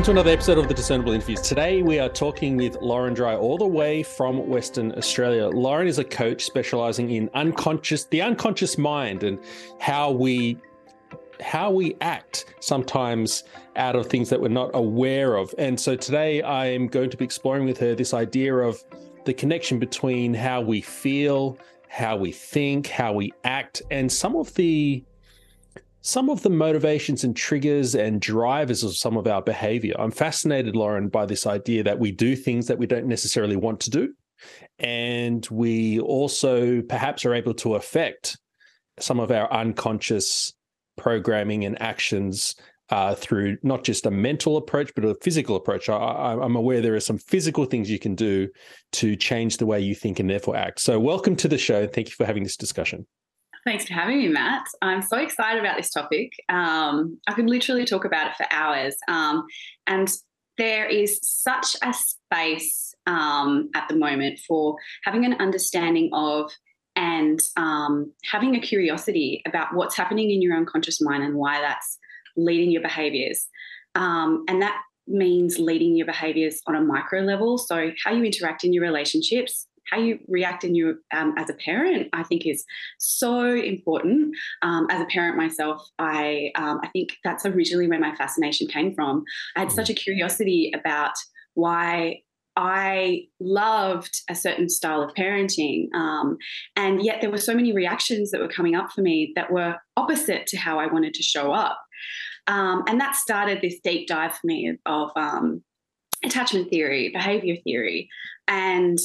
Welcome to another episode of the Discernible Interviews. Today we are talking with Lauren Dry, all the way from Western Australia. Lauren is a coach specializing in the unconscious mind and how we act sometimes out of things that we're not aware of. And so today I am going to be exploring with her this idea of the connection between how we feel, how we think, how we act, and some of the motivations and triggers and drivers of some of our behavior. I'm fascinated, Lauren, by this idea that we do things that we don't necessarily want to do. And we also perhaps are able to affect some of our unconscious programming and actions through not just a mental approach, but a physical approach. I'm aware there are some physical things you can do to change the way you think and therefore act. So welcome to the show. Thank you for having this discussion. Thanks for having me, Matt. I'm so excited about this topic. I could literally talk about it for hours. And there is such a space at the moment for having an understanding of and having a curiosity about what's happening in your unconscious mind and why that's leading your behaviours. And that means leading your behaviours on a micro level, so how you interact in your relationships, how you react in you as a parent, I think is so important. As a parent myself, I think that's originally where my fascination came from. I had such a curiosity about why I loved a certain style of parenting, and yet there were so many reactions that were coming up for me that were opposite to how I wanted to show up. And that started this deep dive for me of attachment theory, behaviour theory, and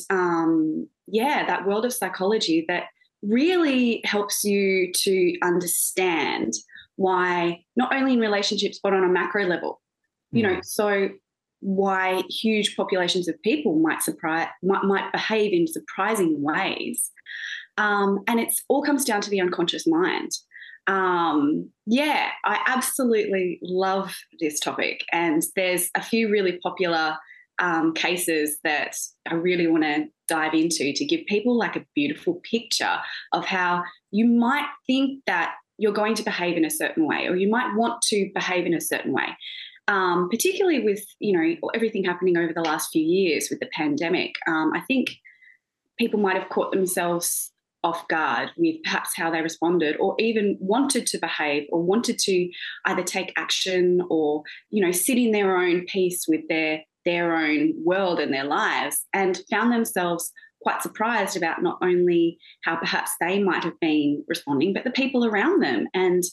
that world of psychology that really helps you to understand why, not only in relationships but on a macro level, you know, so why huge populations of people might behave in surprising ways, and it's all comes down to the unconscious mind. I absolutely love this topic, and there's a few really popular cases that I really want to dive into to give people like a beautiful picture of how you might think that you're going to behave in a certain way, or you might want to behave in a certain way, particularly with, everything happening over the last few years with the pandemic. I think people might have caught themselves off guard with perhaps how they responded, or even wanted to behave, or wanted to either take action or, sit in their own peace with their own world and their lives, and found themselves quite surprised about not only how perhaps they might have been responding, but the people around them, and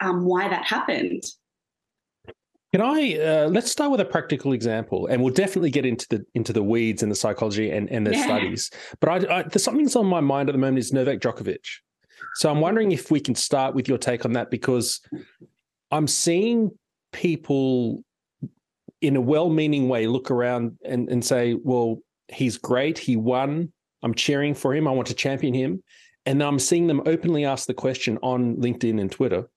why that happened. Let's start with a practical example, and we'll definitely get into the weeds and the psychology and the studies. But there's something that's on my mind at the moment is Novak Djokovic. So I'm wondering if we can start with your take on that, because I'm seeing people in a well-meaning way look around and say, well, he's great, he won, I'm cheering for him, I want to champion him. And I'm seeing them openly ask the question on LinkedIn and Twitter,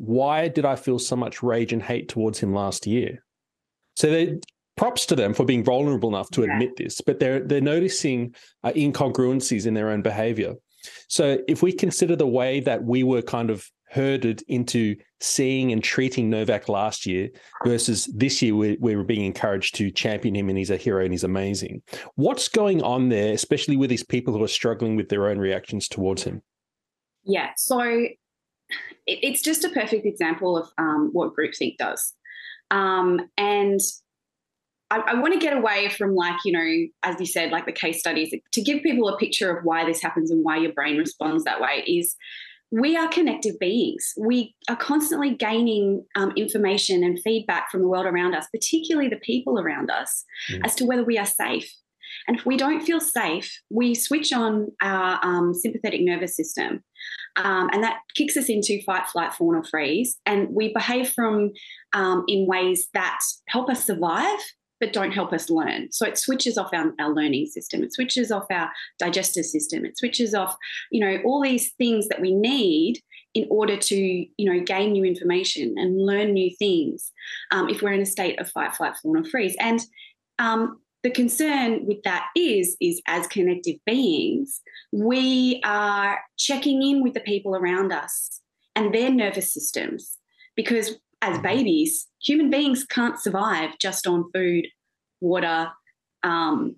why did I feel so much rage and hate towards him last year? So props to them for being vulnerable enough to admit this, but they're noticing incongruencies in their own behavior. So if we consider the way that we were kind of herded into seeing and treating Novak last year versus this year, we were being encouraged to champion him, and he's a hero and he's amazing. What's going on there, especially with these people who are struggling with their own reactions towards him? Yeah, so it's just a perfect example of what groupthink does. And I want to get away from as you said, like the case studies, to give people a picture of why this happens and why your brain responds that way is we are connective beings. We are constantly gaining information and feedback from the world around us, particularly the people around us, as to whether we are safe. And if we don't feel safe, we switch on our sympathetic nervous system, and that kicks us into fight, flight, fawn, or freeze. And we behave from in ways that help us survive but don't help us learn. So it switches off our learning system. It switches off our digestive system. It switches off, all these things that we need in order to, gain new information and learn new things if we're in a state of fight, flight, fawn, or freeze. And the concern with that is as connective beings, we are checking in with the people around us and their nervous systems, because as babies, human beings can't survive just on food, water, and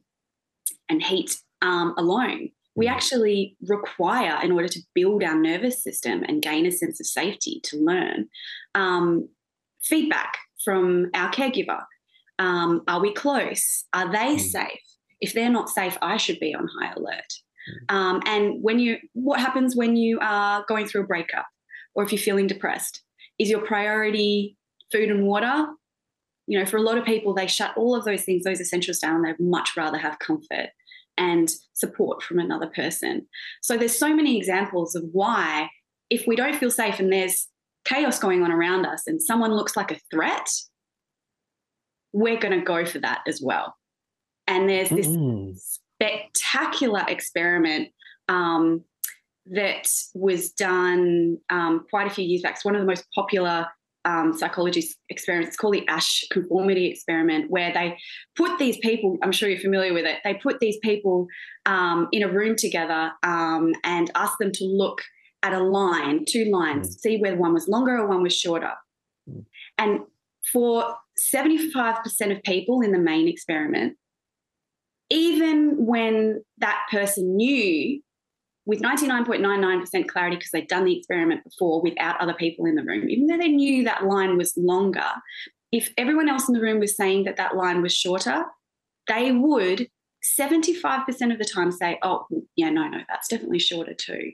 heat alone. We actually require, in order to build our nervous system and gain a sense of safety, to learn feedback from our caregiver. Are we close? Are they safe? If they're not safe, I should be on high alert. And what happens when you are going through a breakup, or if you're feeling depressed? Is your priority food and water? You know, for a lot of people, they shut all of those things, those essentials down. They'd much rather have comfort and support from another person. So there's so many examples of why, if we don't feel safe and there's chaos going on around us and someone looks like a threat, we're going to go for that as well. And there's this spectacular experiment that was done quite a few years back. It's one of the most popular psychology experiments. It's called the Asch Conformity Experiment, where they put these people, I'm sure you're familiar with it, they put these people in a room together and asked them to look at a line, two lines, see whether one was longer or one was shorter. And for 75% of people in the main experiment, even when that person knew with 99.99% clarity, because they'd done the experiment before without other people in the room, even though they knew that line was longer, if everyone else in the room was saying that that line was shorter, they would 75% of the time say, oh, yeah, no, that's definitely shorter too.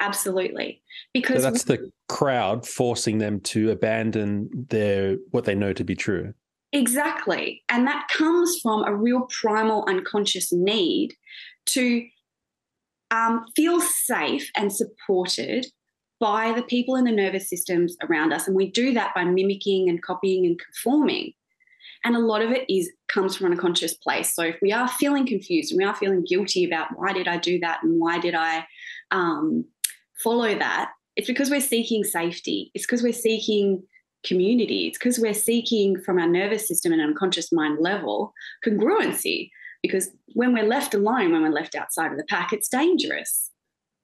Absolutely. Because so that's the crowd forcing them to abandon what they know to be true. Exactly. And that comes from a real primal unconscious need to feel safe and supported by the people in the nervous systems around us. And we do that by mimicking and copying and conforming. And a lot of it comes from an unconscious place. So if we are feeling confused and we are feeling guilty about why did I do that and why did I follow that, it's because we're seeking safety. It's because we're seeking community. It's because we're seeking from our nervous system and unconscious mind level congruency, because when we're left alone, when we're left outside of the pack, it's dangerous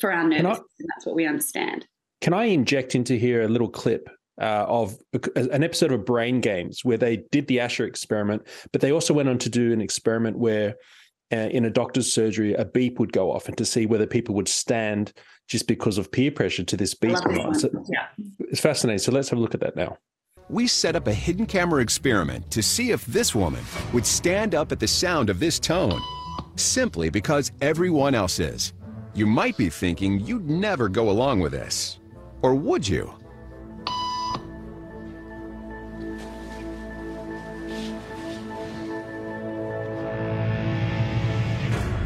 for our nervous system. That's what we understand. Can I inject into here a little clip of an episode of Brain Games where they did the Asher experiment, but they also went on to do an experiment where in a doctor's surgery, a beep would go off, and to see whether people would stand just because of peer pressure to this beep or not. So, yeah. It's fascinating. So let's have a look at that now. We set up a hidden camera experiment to see if this woman would stand up at the sound of this tone, simply because everyone else is. You might be thinking you'd never go along with this, or would you?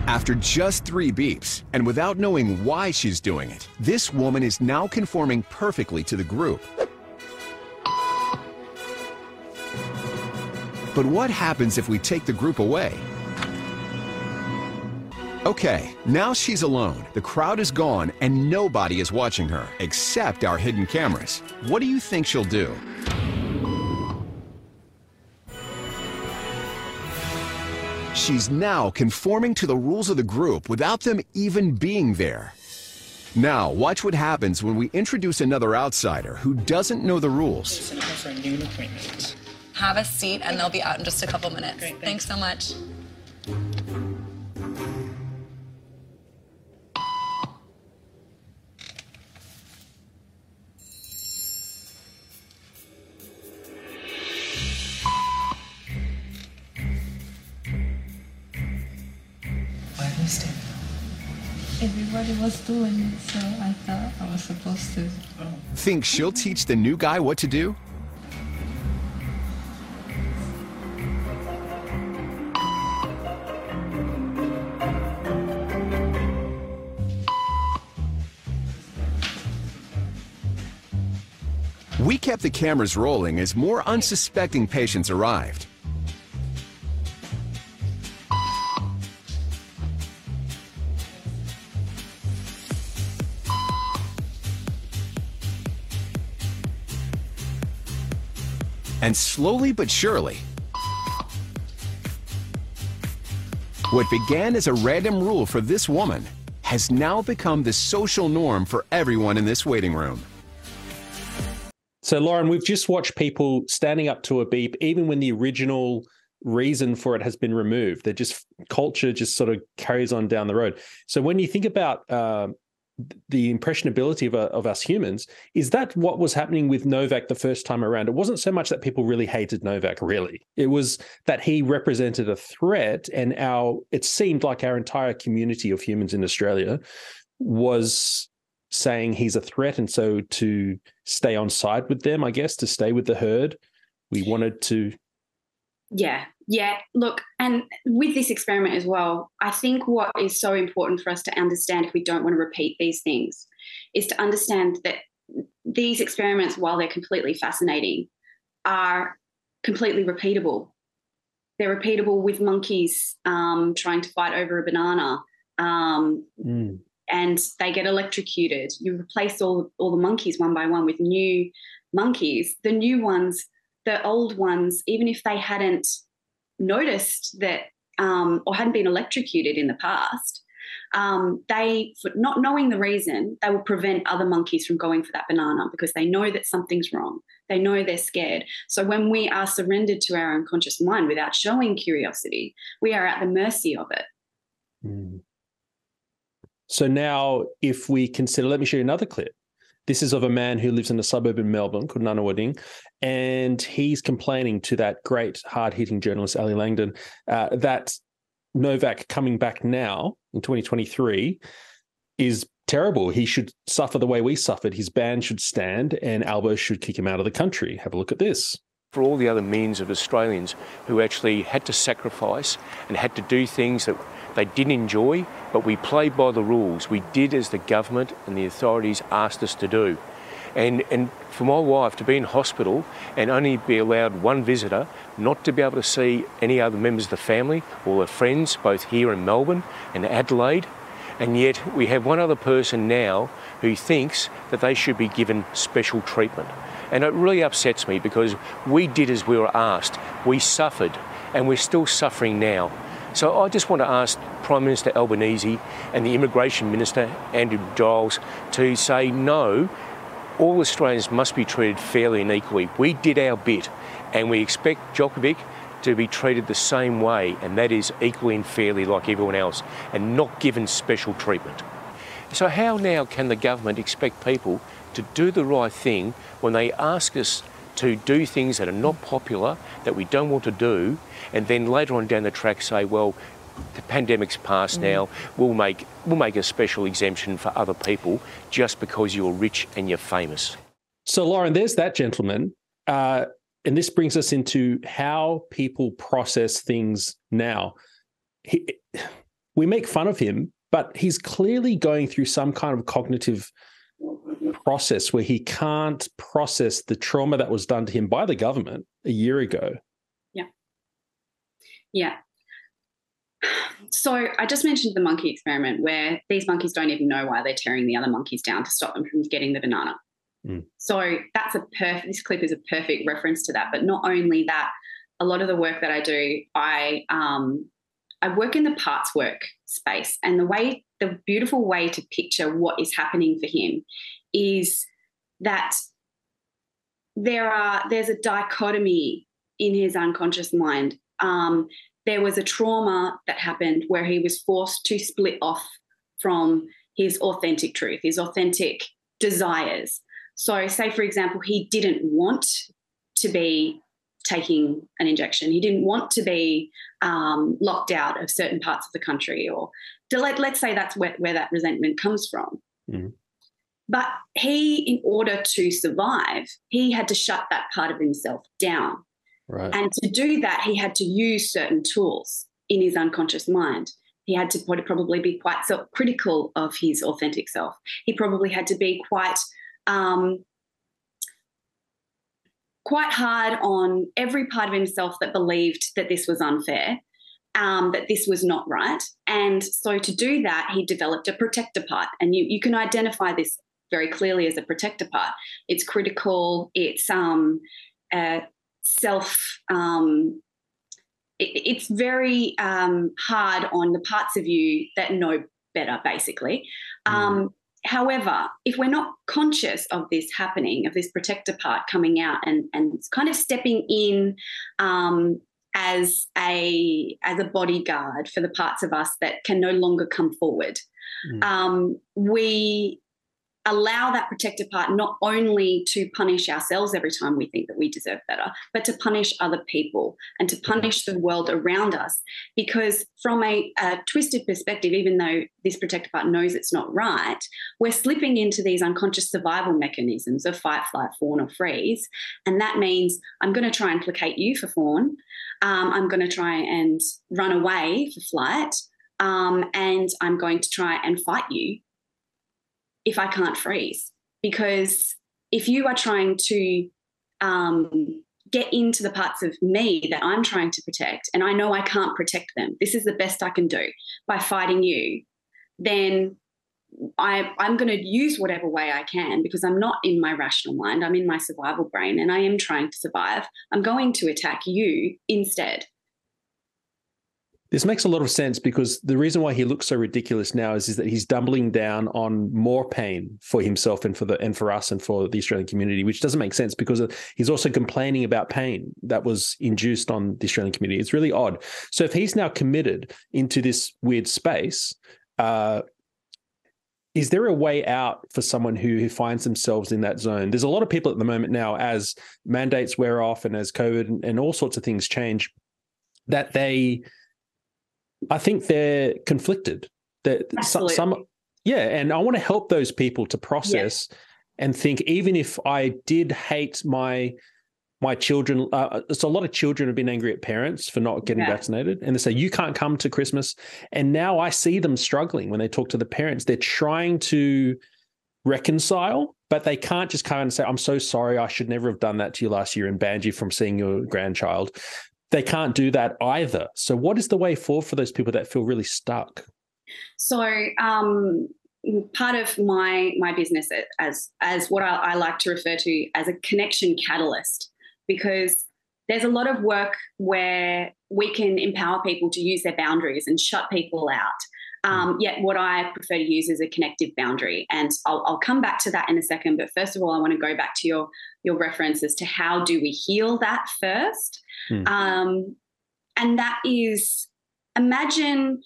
After just 3 beeps, and without knowing why she's doing it, this woman is now conforming perfectly to the group. But what happens if we take the group away? Okay, now she's alone, the crowd is gone, and nobody is watching her, except our hidden cameras. What do you think she'll do? She's now conforming to the rules of the group without them even being there. Now, watch what happens when we introduce another outsider who doesn't know the rules. For a noon appointment. Have a seat and they'll be out in just a couple minutes. Great, thanks so much. Everybody was doing it, so I thought I was supposed to. Think she'll teach the new guy what to do? We kept the cameras rolling as more unsuspecting patients arrived. And slowly but surely, what began as a random rule for this woman has now become the social norm for everyone in this waiting room. So, Lauren, we've just watched people standing up to a beep, even when the original reason for it has been removed. They're just, culture just sort of carries on down the road. So when you think about the impressionability of us humans, is that what was happening with Novak the first time around? It wasn't so much that people really hated Novak, really. It was that he represented a threat, and it seemed like our entire community of humans in Australia was saying he's a threat, and so to stay on side with them, I guess, to stay with the herd, we wanted to... Yeah. Look, and with this experiment as well, I think what is so important for us to understand, if we don't want to repeat these things, is to understand that these experiments, while they're completely fascinating, are completely repeatable. They're repeatable with monkeys trying to fight over a banana, and they get electrocuted. You replace all the monkeys one by one with new monkeys. The new ones, the old ones, even if they hadn't noticed that or hadn't been electrocuted in the past, they, for not knowing the reason, they will prevent other monkeys from going for that banana because they know that something's wrong. They know they're scared. So when we are surrendered to our unconscious mind without showing curiosity, we are at the mercy of it. Mm. So now if we consider, let me show you another clip. This is of a man who lives in a suburb in Melbourne called Nunawading, and he's complaining to that great hard-hitting journalist, Ali Langdon, that Novak coming back now in 2023 is terrible. He should suffer the way we suffered. His ban should stand, and Albo should kick him out of the country. Have a look at this. For all the other millions of Australians who actually had to sacrifice and had to do things that they didn't enjoy, but we played by the rules. We did as the government and the authorities asked us to do. And for my wife to be in hospital and only be allowed one visitor, not to be able to see any other members of the family or her friends, both here in Melbourne and Adelaide, and yet we have one other person now who thinks that they should be given special treatment. And it really upsets me because we did as we were asked. We suffered, and we're still suffering now. So I just want to ask Prime Minister Albanese and the Immigration Minister, Andrew Giles, to say no, all Australians must be treated fairly and equally. We did our bit, and we expect Djokovic to be treated the same way, and that is equally and fairly like everyone else, and not given special treatment. So how now can the government expect people to do the right thing when they ask us to do things that are not popular, that we don't want to do, and then later on down the track say, well, the pandemic's passed now, we'll make a special exemption for other people just because you're rich and you're famous. So, Lauren, there's that gentleman. And this brings us into how people process things now. We make fun of him, but he's clearly going through some kind of cognitive process where he can't process the trauma that was done to him by the government a year ago. Yeah. So I just mentioned the monkey experiment, where these monkeys don't even know why they're tearing the other monkeys down to stop them from getting the banana. Mm. So that's this clip is a perfect reference to that. But not only that, a lot of the work that I do, I work in the parts work space, and the beautiful way to picture what is happening for him is that there's a dichotomy in his unconscious mind. There was a trauma that happened where he was forced to split off from his authentic truth, his authentic desires. So say, for example, he didn't want to be taking an injection. He didn't want to be locked out of certain parts of the country, or let's say that's where that resentment comes from. Mm-hmm. But he, in order to survive, he had to shut that part of himself down. Right. And to do that, he had to use certain tools in his unconscious mind. He had to probably be quite self-critical of his authentic self. He probably had to be quite hard on every part of himself that believed that this was unfair, that this was not right. And so to do that, he developed a protector part. And you can identify this very clearly as a protector part. It's critical. It's it's very hard on the parts of you that know better, basically. However, if we're not conscious of this happening, of this protector part coming out and kind of stepping in as a bodyguard for the parts of us that can no longer come forward, we allow that protector part not only to punish ourselves every time we think that we deserve better, but to punish other people and to punish the world around us. Because from a twisted perspective, even though this protector part knows it's not right, we're slipping into these unconscious survival mechanisms of fight, flight, fawn or freeze. And that means I'm going to try and placate you for fawn. I'm going to try and run away for flight. And I'm going to try and fight you if I can't freeze, because if you are trying to get into the parts of me that I'm trying to protect and I know I can't protect them, this is the best I can do by fighting you, then I'm going to use whatever way I can because I'm not in my rational mind, I'm in my survival brain and I am trying to survive. I'm going to attack you instead. This makes a lot of sense because the reason why he looks so ridiculous now is that he's doubling down on more pain for himself and for us and for the Australian community, which doesn't make sense because he's also complaining about pain that was induced on the Australian community. It's really odd. So if he's now committed into this weird space, is there a way out for someone who finds themselves in that zone? There's a lot of people at the moment now, as mandates wear off and as COVID and all sorts of things change, that I think they're conflicted. That and I want to help those people to process and think. Even if I did hate my children, so a lot of children have been angry at parents for not getting vaccinated, and they say you can't come to Christmas. And now I see them struggling when they talk to the parents. They're trying to reconcile, but they can't just kind of say, "I'm so sorry, I should never have done that to you last year," and banned you from seeing your grandchild. They can't do that either. So what is the way forward for those people that feel really stuck? So part of my business as what I like to refer to as a connection catalyst, because there's a lot of work where we can empower people to use their boundaries and shut people out. Yet what I prefer to use is a connective boundary, and I'll come back to that in a second. But first of all, I want to go back to your reference as to how do we heal that first. And that is, imagine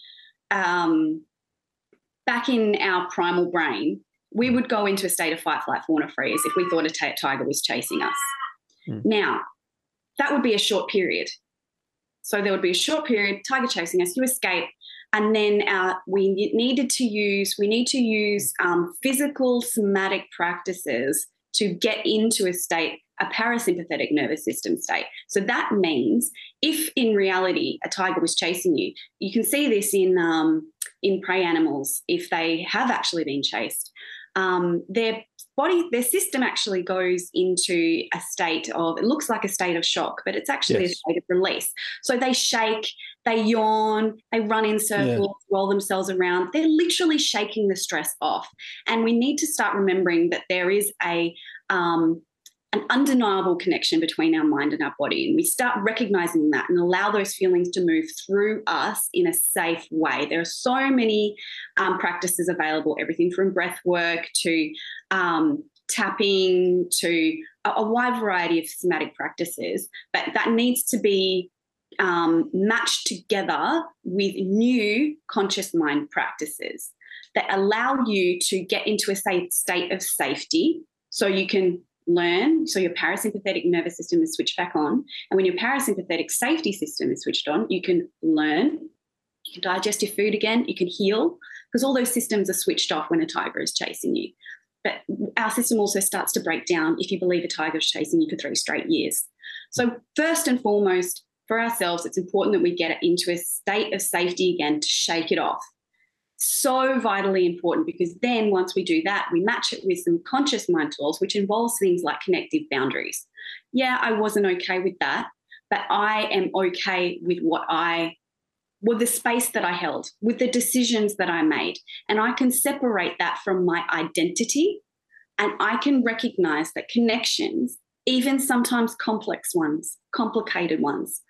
back in our primal brain, we would go into a state of fight, flight, fawn or freeze if we thought a tiger was chasing us. Now, that would be a short period. So there would be a short period, tiger chasing us, you escape. And then we need to use physical somatic practices to get into a parasympathetic nervous system state. So that means if in reality a tiger was chasing you, you can see this in prey animals if they have actually been chased. Their system actually goes into a state of, it looks like a state of shock, but it's actually a state of release. So they shake, they yawn, they run in circles, roll themselves around. They're literally shaking the stress off. And we need to start remembering that there is an undeniable connection between our mind and our body. And we start recognizing that and allow those feelings to move through us in a safe way. There are so many practices available, everything from breath work to tapping to a wide variety of somatic practices, but that needs to be matched together with new conscious mind practices that allow you to get into a safe state of safety so you can learn, so your parasympathetic nervous system is switched back on, and when your parasympathetic safety system is switched on, you can learn, you can digest your food again, you can heal, because all those systems are switched off when a tiger is chasing you. But our system also starts to break down if you believe a tiger is chasing you for 3 straight years. So first and foremost, for ourselves, it's important that we get into a state of safety again to shake it off. So vitally important, because then once we do that, we match it with some conscious mind tools, which involves things like connective boundaries. Yeah, I wasn't okay with that, but I am okay with with the space that I held, with the decisions that I made. And I can separate that from my identity, and I can recognize that connections, even sometimes complex ones, complicated ones,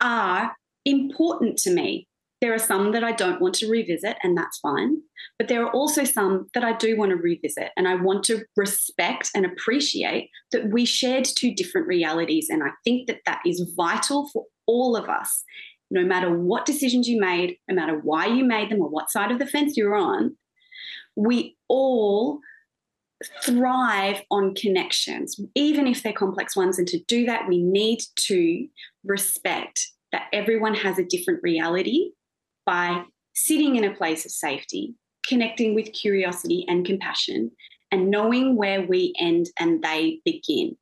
are important to me. There are some that I don't want to revisit, and that's fine. But there are also some that I do want to revisit, and I want to respect and appreciate that we shared two different realities. And I think that that is vital for all of us. No matter what decisions you made, no matter why you made them or what side of the fence you're on, we all thrive on connections, even if they're complex ones. And to do that, we need to respect that everyone has a different reality by sitting in a place of safety, connecting with curiosity and compassion, and knowing where we end and they begin.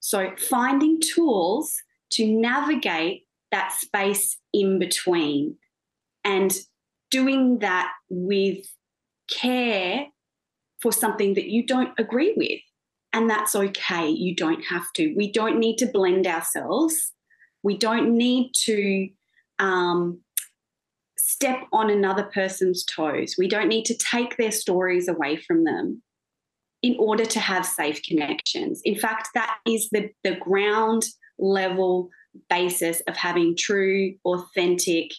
So finding tools to navigate that space in between and doing that with care for something that you don't agree with. And that's okay. You don't have to. We don't need to blend ourselves. We don't need to step on another person's toes. We don't need to take their stories away from them in order to have safe connections. In fact, that is the ground level basis of having true, authentic,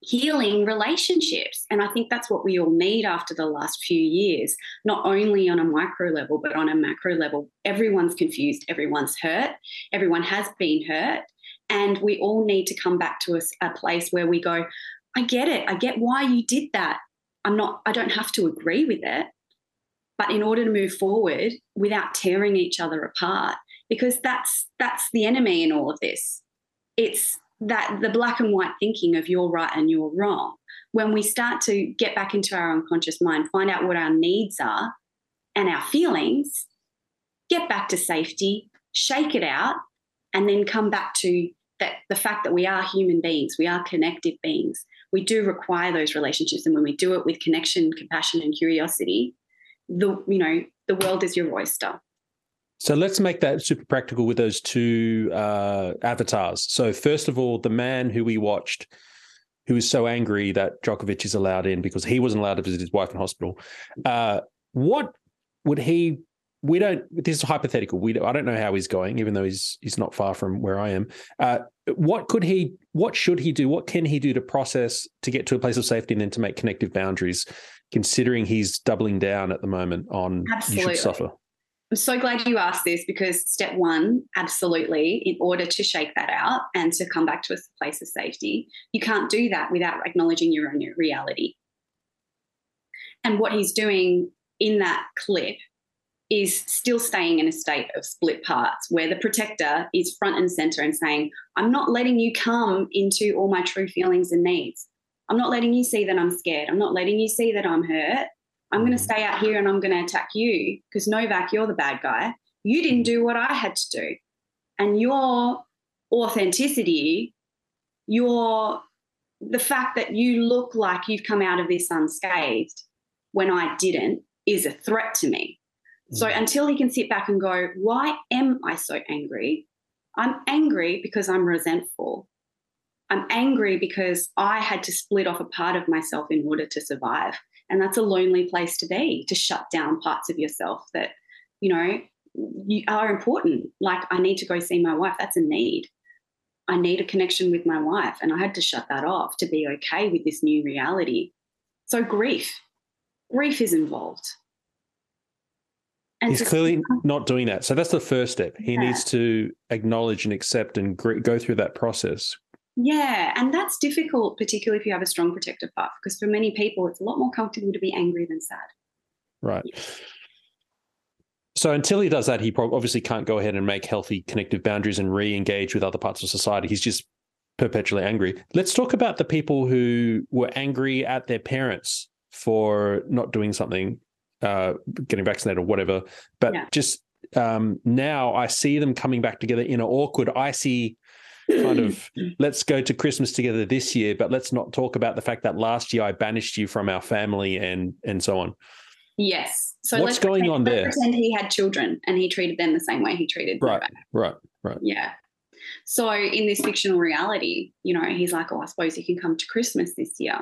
healing relationships. And I think that's what we all need after the last few years, not only on a micro level, but on a macro level. Everyone's confused, everyone's hurt, everyone has been hurt, and we all need to come back to a place where we go, I get it, I get why you did that. I don't have to agree with it, but in order to move forward without tearing each other apart, because that's the enemy in all of this. It's that the black and white thinking of you're right and you're wrong. When we start to get back into our unconscious mind, find out what our needs are and our feelings, get back to safety, shake it out, and then come back to that, the fact that we are human beings, we are connective beings. We do require those relationships, and when we do it with connection, compassion, and curiosity, the world is your oyster. So let's make that super practical with those two avatars. So first of all, the man who we watched, who is so angry that Djokovic is allowed in because he wasn't allowed to visit his wife in hospital. What would he? We don't. This is hypothetical. I don't know how he's going, even though he's not far from where I am. What could he? What should he do? What can he do to process to get to a place of safety and then to make connective boundaries? Considering he's doubling down at the moment on absolutely. You should suffer. I'm so glad you asked this, because step one, absolutely, in order to shake that out and to come back to a place of safety, you can't do that without acknowledging your own reality. And what he's doing in that clip is still staying in a state of split parts, where the protector is front and center and saying, I'm not letting you come into all my true feelings and needs. I'm not letting you see that I'm scared. I'm not letting you see that I'm hurt. I'm going to stay out here and I'm going to attack you because, Novak, you're the bad guy. You didn't do what I had to do. And your authenticity, the fact that you look like you've come out of this unscathed when I didn't, is a threat to me. Mm-hmm. So until he can sit back and go, why am I so angry? I'm angry because I'm resentful. I'm angry because I had to split off a part of myself in order to survive. And that's a lonely place to be, to shut down parts of yourself that, you are important. Like, I need to go see my wife. That's a need. I need a connection with my wife. And I had to shut that off to be okay with this new reality. So grief is involved. And he's clearly not doing that. So that's the first step. He needs to acknowledge and accept and go through that process. Yeah, and that's difficult, particularly if you have a strong protective part, because for many people it's a lot more comfortable to be angry than sad. Right. Yeah. So until he does that, he obviously can't go ahead and make healthy connective boundaries and re-engage with other parts of society. He's just perpetually angry. Let's talk about the people who were angry at their parents for not doing something, getting vaccinated or whatever, but now I see them coming back together in an awkward, icy kind of, let's go to Christmas together this year, but let's not talk about the fact that last year I banished you from our family and so on. Yes. So what's going on there? Let's pretend he had children and he treated them the same way he treated them. Right. Yeah. So in this fictional reality, he's like, oh, I suppose you can come to Christmas this year.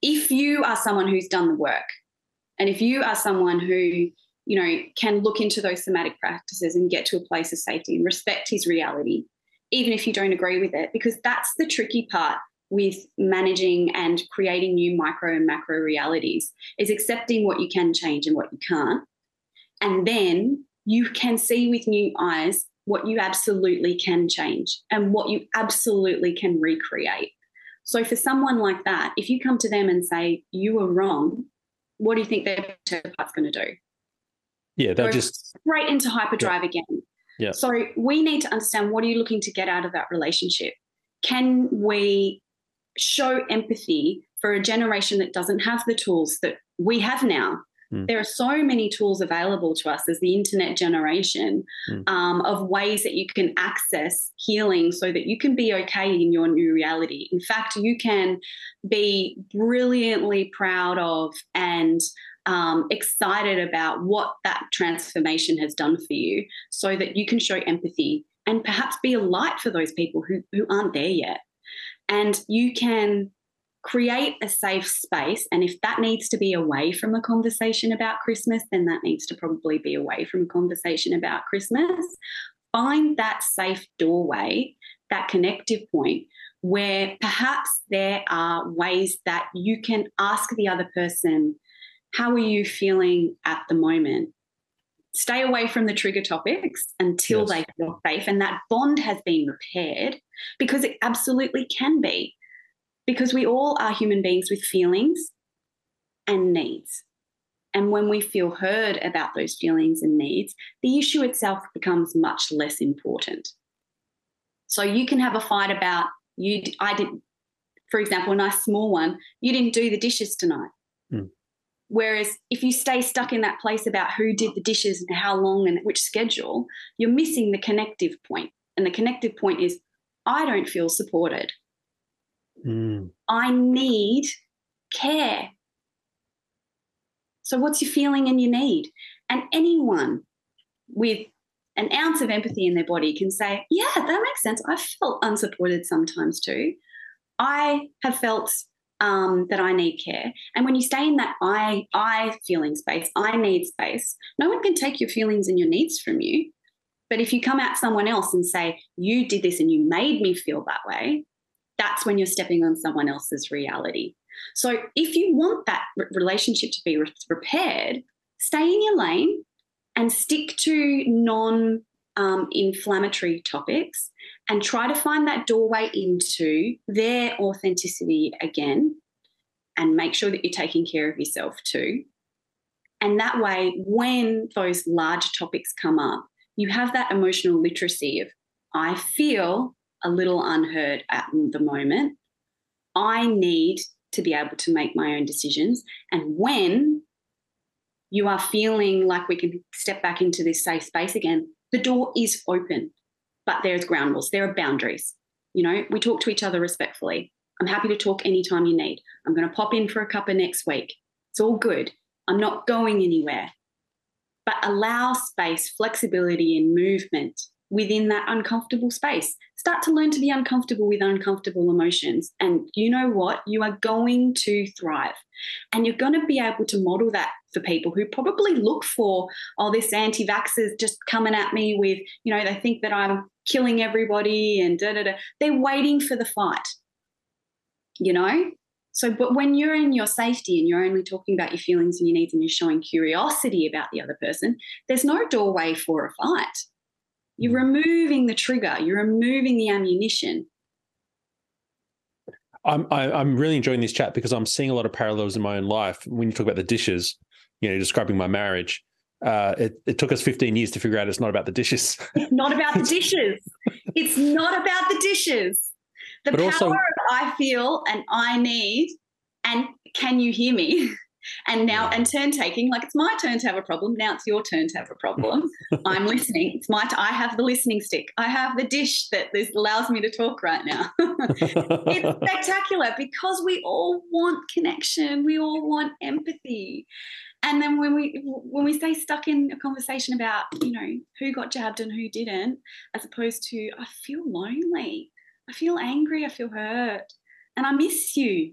If you are someone who's done the work, and if you are someone who can look into those somatic practices and get to a place of safety and respect his reality even if you don't agree with it, because that's the tricky part with managing and creating new micro and macro realities, is accepting what you can change and what you can't. And then you can see with new eyes what you absolutely can change and what you absolutely can recreate. So for someone like that, if you come to them and say, you were wrong, what do you think their part's going to do? Yeah, they'll just straight into hyperdrive again. Yeah. So we need to understand, what are you looking to get out of that relationship? Can we show empathy for a generation that doesn't have the tools that we have now? Mm. There are so many tools available to us as the internet generation, of ways that you can access healing so that you can be okay in your new reality. In fact, you can be brilliantly proud of and excited about what that transformation has done for you, so that you can show empathy and perhaps be a light for those people who aren't there yet. And you can create a safe space, and if that needs to be away from a conversation about Christmas, then that needs to probably be away from a conversation about Christmas. Find that safe doorway, that connective point, where perhaps there are ways that you can ask the other person, how are you feeling at the moment? Stay away from the trigger topics until they feel safe and that bond has been repaired, because it absolutely can be, because we all are human beings with feelings and needs. And when we feel heard about those feelings and needs, the issue itself becomes much less important. So you can have a fight about, for example, a nice small one, you didn't do the dishes tonight. Mm. Whereas if you stay stuck in that place about who did the dishes and how long and which schedule, you're missing the connective point. And the connective point is, I don't feel supported. Mm. I need care. So what's your feeling and your need? And anyone with an ounce of empathy in their body can say, yeah, that makes sense. I felt unsupported sometimes too. I have felt that I need care. And when you stay in that I feeling space, I need space, no one can take your feelings and your needs from you. But if you come at someone else and say, you did this and you made me feel that way, that's when you're stepping on someone else's reality. So if you want that relationship to be repaired, stay in your lane and stick to non-inflammatory topics, and try to find that doorway into their authenticity again, and make sure that you're taking care of yourself too. And that way, when those large topics come up, you have that emotional literacy of, I feel a little unheard at the moment. I need to be able to make my own decisions. And when you are feeling like we can step back into this safe space again, the door is open. But there's ground rules. There are boundaries. You know, we talk to each other respectfully. I'm happy to talk anytime you need. I'm going to pop in for a cuppa next week. It's all good. I'm not going anywhere. But allow space, flexibility and movement within that uncomfortable space. Start to learn to be uncomfortable with uncomfortable emotions. And you know what? You are going to thrive. And you're going to be able to model that for people who probably look for, oh, this anti-vaxxer's just coming at me with, you know, they think that I'm killing everybody and da-da-da. They're waiting for the fight, you know. So but when you're in your safety and you're only talking about your feelings and your needs and you're showing curiosity about the other person, there's no doorway for a fight. You're removing the trigger. You're removing the ammunition. I'm really enjoying this chat because I'm seeing a lot of parallels in my own life. When you talk about the dishes, you know, describing my marriage, it took us 15 years to figure out it's not about the dishes. It's not about the dishes. It's not about the dishes. The power also, of I feel and I need and can you hear me? And now, and turn taking, like it's my turn to have a problem. Now it's your turn to have a problem. I'm listening. It's I have the listening stick. I have the dish that this allows me to talk right now. It's spectacular because we all want connection. We all want empathy. And then when we stay stuck in a conversation about, you know, who got jabbed and who didn't, as opposed to I feel lonely, I feel angry, I feel hurt, and I miss you.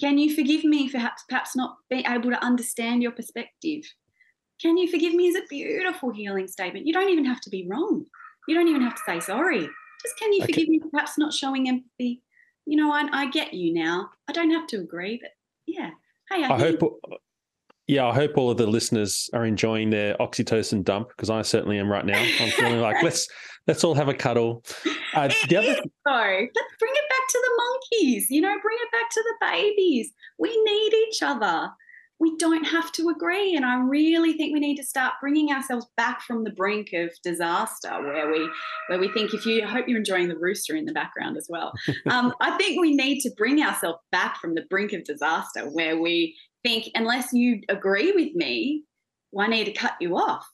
Can you forgive me for perhaps not being able to understand your perspective? Can you forgive me is a beautiful healing statement. You don't even have to be wrong. You don't even have to say sorry. Just, can you forgive me for perhaps not showing empathy? You know, I get you now. I don't have to agree, but yeah. Hey, I hope all of the listeners are enjoying their oxytocin dump, because I certainly am right now. I'm feeling like let's all have a cuddle. Let's bring it back to the monkeys. You know, bring it back to the babies. We need each other. We don't have to agree, and I really think we need to start bringing ourselves back from the brink of disaster, where we think, I hope you're enjoying the rooster in the background as well. I think we need to bring ourselves back from the brink of disaster, where we think, unless you agree with me, well, I need to cut you off.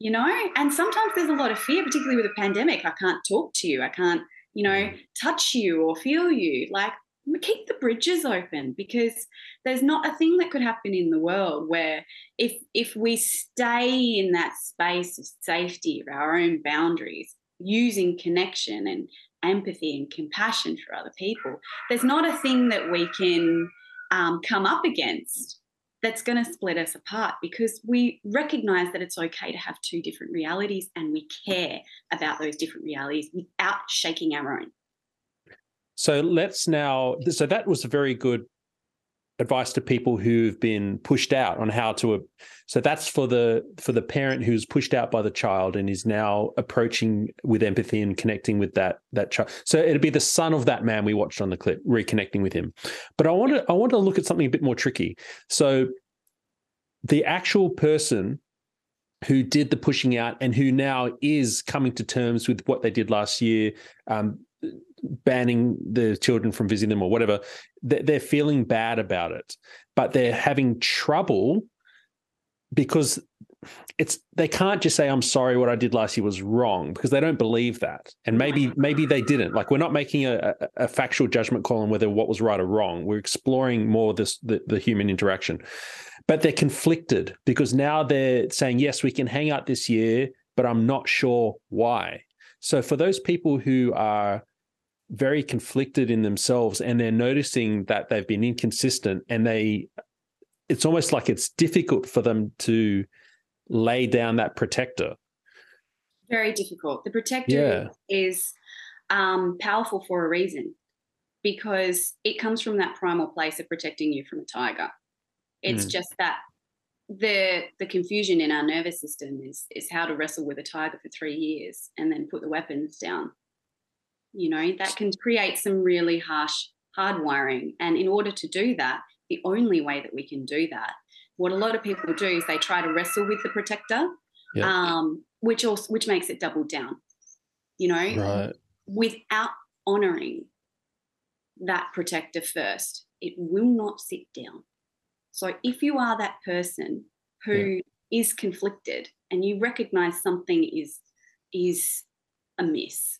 You know, and sometimes there's a lot of fear, particularly with a pandemic. I can't talk to you. I can't, touch you or feel you. Like, keep the bridges open, because there's not a thing that could happen in the world where if we stay in that space of safety, of our own boundaries, using connection and empathy and compassion for other people, there's not a thing that we can come up against that's going to split us apart, because we recognise that it's okay to have two different realities, and we care about those different realities without shaking our own. So that was a very good advice to people who've been pushed out on how to. So that's for the parent who's pushed out by the child and is now approaching with empathy and connecting with that child. So it'd be the son of that man we watched on the clip, reconnecting with him. But I want to look at something a bit more tricky. So the actual person who did the pushing out and who now is coming to terms with what they did last year, banning the children from visiting them or whatever, they're feeling bad about it, but they're having trouble because they can't just say, I'm sorry, what I did last year was wrong, because they don't believe that. And maybe they didn't. Like, we're not making a factual judgment call on whether what was right or wrong. We're exploring more the human interaction. But they're conflicted because now they're saying, yes, we can hang out this year, but I'm not sure why. So for those people who are very conflicted in themselves and they're noticing that they've been inconsistent, and it's almost like it's difficult for them to lay down that protector. Very difficult. The protector is powerful for a reason, because it comes from that primal place of protecting you from a tiger. It's just that the confusion in our nervous system is how to wrestle with a tiger for 3 years and then put the weapons down. You know, that can create some really harsh hardwiring. And in order to do that, the only way that we can do that, what a lot of people do is they try to wrestle with the protector, which makes it double down, without honouring that protector first. It will not sit down. So if you are that person who is conflicted and you recognise something is amiss.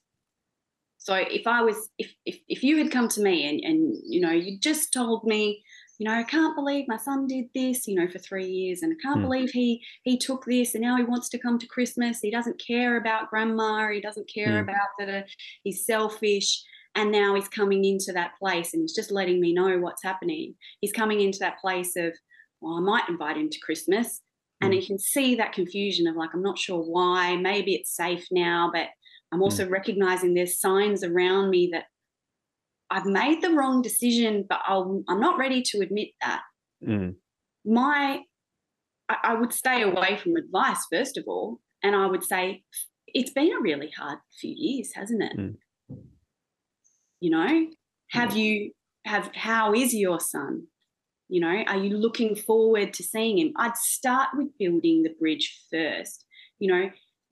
So if you had come to me and you just told me, I can't believe my son did this, for 3 years, and I can't believe he took this, and now he wants to come to Christmas. He doesn't care about grandma. He doesn't care about that. He's selfish. And now he's coming into that place, and he's just letting me know what's happening. He's coming into that place of, well, I might invite him to Christmas. And you can see that confusion of, like, I'm not sure why. Maybe it's safe now, but I'm also recognizing there's signs around me that I've made the wrong decision, but I'm not ready to admit that. I would stay away from advice, first of all, and I would say it's been a really hard few years, hasn't it? How is your son? Are you looking forward to seeing him? I'd start with building the bridge first,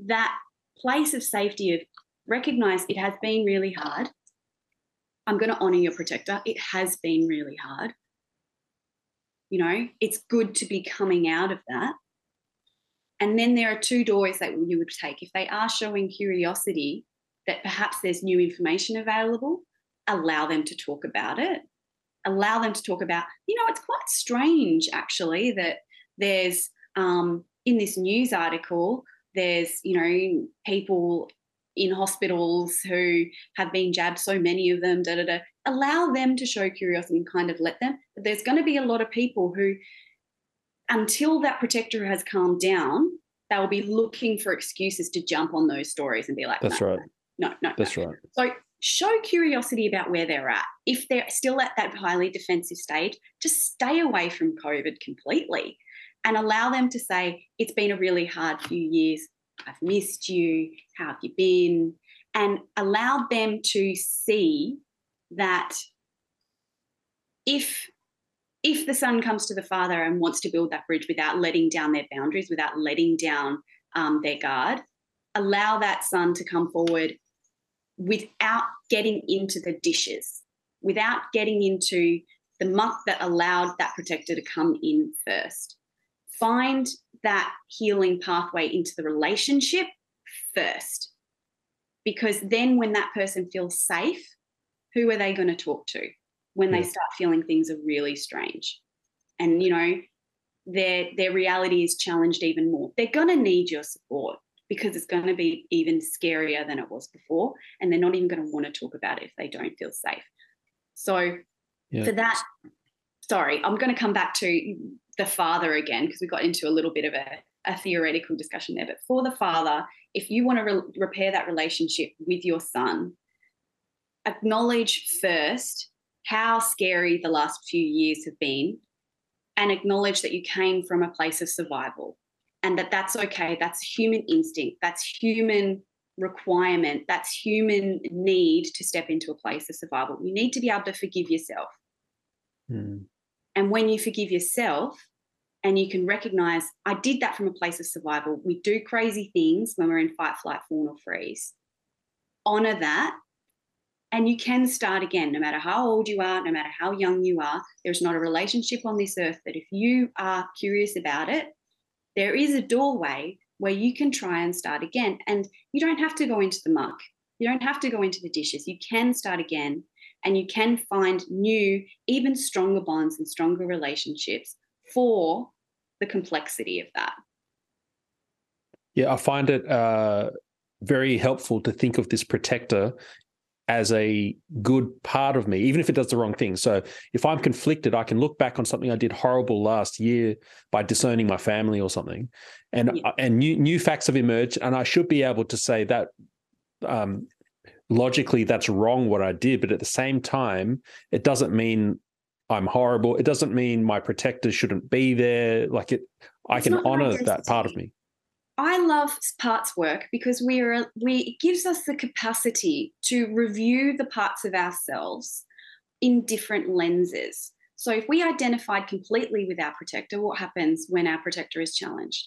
that place of safety of recognise it has been really hard. I'm going to honour your protector. It has been really hard. It's good to be coming out of that. And then there are two doors that you would take. If they are showing curiosity that perhaps there's new information available, allow them to talk about it. Allow them to talk about, it's quite strange actually that there's in this news article, there's, people in hospitals who have been jabbed, so many of them, Allow them to show curiosity and kind of let them. But there's going to be a lot of people who, until that protector has calmed down, they'll be looking for excuses to jump on those stories and be like, that's right. No. That's right. So show curiosity about where they're at. If they're still at that highly defensive stage, just stay away from COVID completely and allow them to say, it's been a really hard few years. I've missed you. How have you been? And allow them to see that if the son comes to the father and wants to build that bridge without letting down their boundaries, without letting down their guard, allow that son to come forward without getting into the dishes, without getting into the muck that allowed that protector to come in first. Find that healing pathway into the relationship first, because then when that person feels safe, who are they going to talk to when they start feeling things are really strange? And, you know, their reality is challenged even more. They're going to need your support because it's going to be even scarier than it was before, and they're not even going to want to talk about it if they don't feel safe. So for that, sorry, I'm going to come back to the father again because we got into a little bit of a theoretical discussion there. But for the father, if you want to repair that relationship with your son, acknowledge first how scary the last few years have been, and acknowledge that you came from a place of survival and that that's okay. That's human instinct. That's human requirement. That's human need to step into a place of survival. You need to be able to forgive yourself. Mm. And when you forgive yourself and you can recognize, I did that from a place of survival. We do crazy things when we're in fight, flight, fawn, or freeze. Honor that. And you can start again, no matter how old you are, no matter how young you are. There's not a relationship on this earth that if you are curious about it, there is a doorway where you can try and start again. And you don't have to go into the muck. You don't have to go into the dishes. You can start again, and you can find new, even stronger bonds and stronger relationships for the complexity of that. Yeah, I find it very helpful to think of this protector as a good part of me, even if it does the wrong thing. So if I'm conflicted, I can look back on something I did horrible last year by disowning my family or something, and new facts have emerged, and I should be able to say that logically that's wrong what I did, but at the same time, it doesn't mean I'm horrible. It doesn't mean my protector shouldn't be there. Like I can honor that part of me. I love parts work because it gives us the capacity to review the parts of ourselves in different lenses. So if we identified completely with our protector, what happens when our protector is challenged?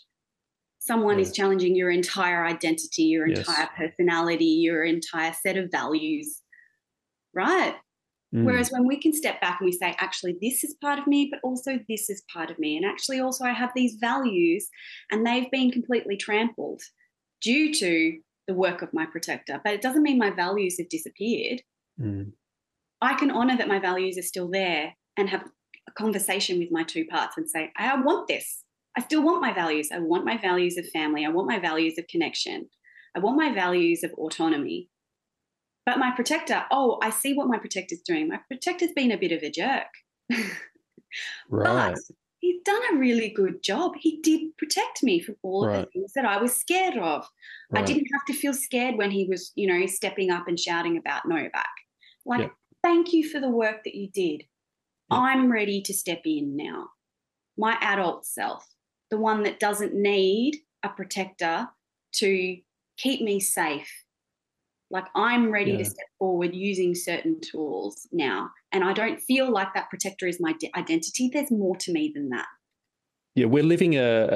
Someone is challenging your entire identity, your entire personality, your entire set of values, right? Mm. Whereas when we can step back and we say, actually, this is part of me, but also this is part of me. And actually also I have these values and they've been completely trampled due to the work of my protector. But it doesn't mean my values have disappeared. Mm. I can honour that my values are still there and have a conversation with my two parts and say, I want this. I still want my values. I want my values of family. I want my values of connection. I want my values of autonomy. But my protector, I see what my protector's doing. My protector's been a bit of a jerk. Right. But he's done a really good job. He did protect me from all of the things that I was scared of. Right. I didn't have to feel scared when he was, you know, stepping up and shouting about Novak. Like, thank you for the work that you did. Yep. I'm ready to step in now. My adult self, the one that doesn't need a protector to keep me safe. Like I'm ready to step forward using certain tools now, and I don't feel like that protector is my identity. There's more to me than that. Yeah, we're living a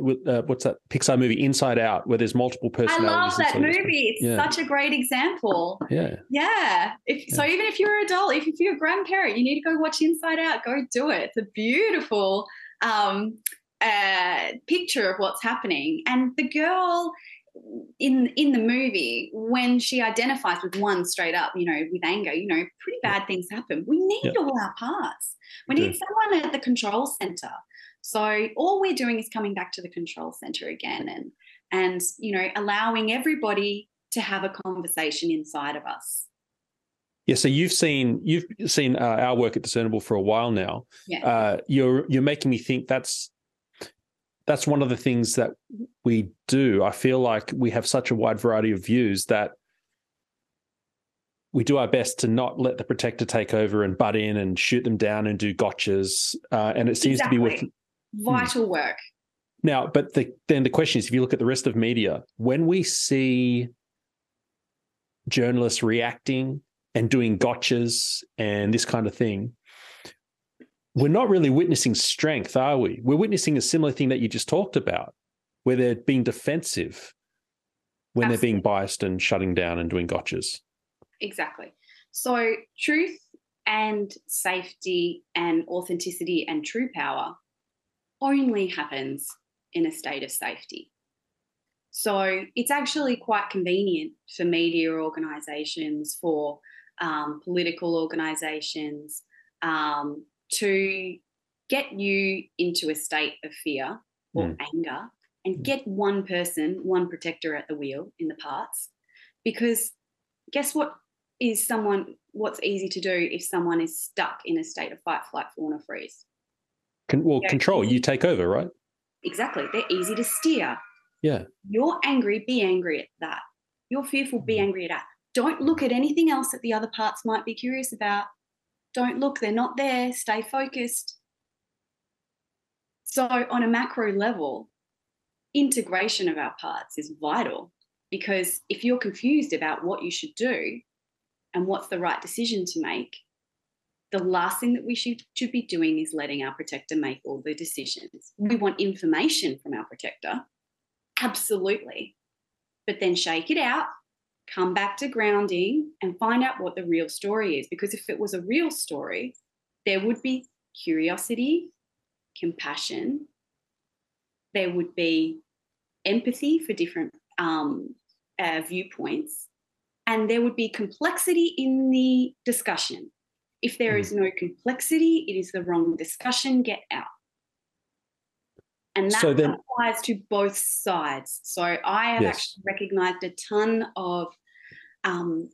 what's that Pixar movie, Inside Out, where there's multiple personalities. I love that movie. It's such a great example. Yeah. So even if you're an adult, if you're a grandparent, you need to go watch Inside Out. Go do it. It's a beautiful picture of what's happening. And the girl in the movie, when she identifies with one straight up, you know, with anger, you know, pretty bad things happen. We need all our parts. We need someone at the control center. So all we're doing is coming back to the control center again and you know, allowing everybody to have a conversation inside of us. Yeah, so you've seen our work at Discernible for a while now. You're making me think that's that's one of the things that we do. I feel like we have such a wide variety of views that we do our best to not let the protector take over and butt in and shoot them down and do gotchas. And it seems to be with vital work. Now, but then the question is, if you look at the rest of media, when we see journalists reacting and doing gotchas and this kind of thing, we're not really witnessing strength, are we? We're witnessing a similar thing that you just talked about, where they're being defensive when they're being biased and shutting down and doing gotchas. Exactly. So truth and safety and authenticity and true power only happens in a state of safety. So it's actually quite convenient for media organisations, for political organisations to get you into a state of fear or anger and get one person, one protector at the wheel in the parts, because guess what is someone, what's easy to do if someone is stuck in a state of fight, flight, fawn or freeze? Control, you take over, right? Exactly. They're easy to steer. Yeah. You're angry, be angry at that. You're fearful, be angry at that. Don't look at anything else that the other parts might be curious about. Don't look, they're not there. Stay focused. So on a macro level, integration of our parts is vital, because if you're confused about what you should do and what's the right decision to make, the last thing that we should be doing is letting our protector make all the decisions. We want information from our protector, absolutely, but then shake it out, come back to grounding and find out what the real story is, because if it was a real story, there would be curiosity, compassion, there would be empathy for different viewpoints, and there would be complexity in the discussion. If there is no complexity, it is the wrong discussion. Get out. And that applies to both sides. So I have actually recognised a ton of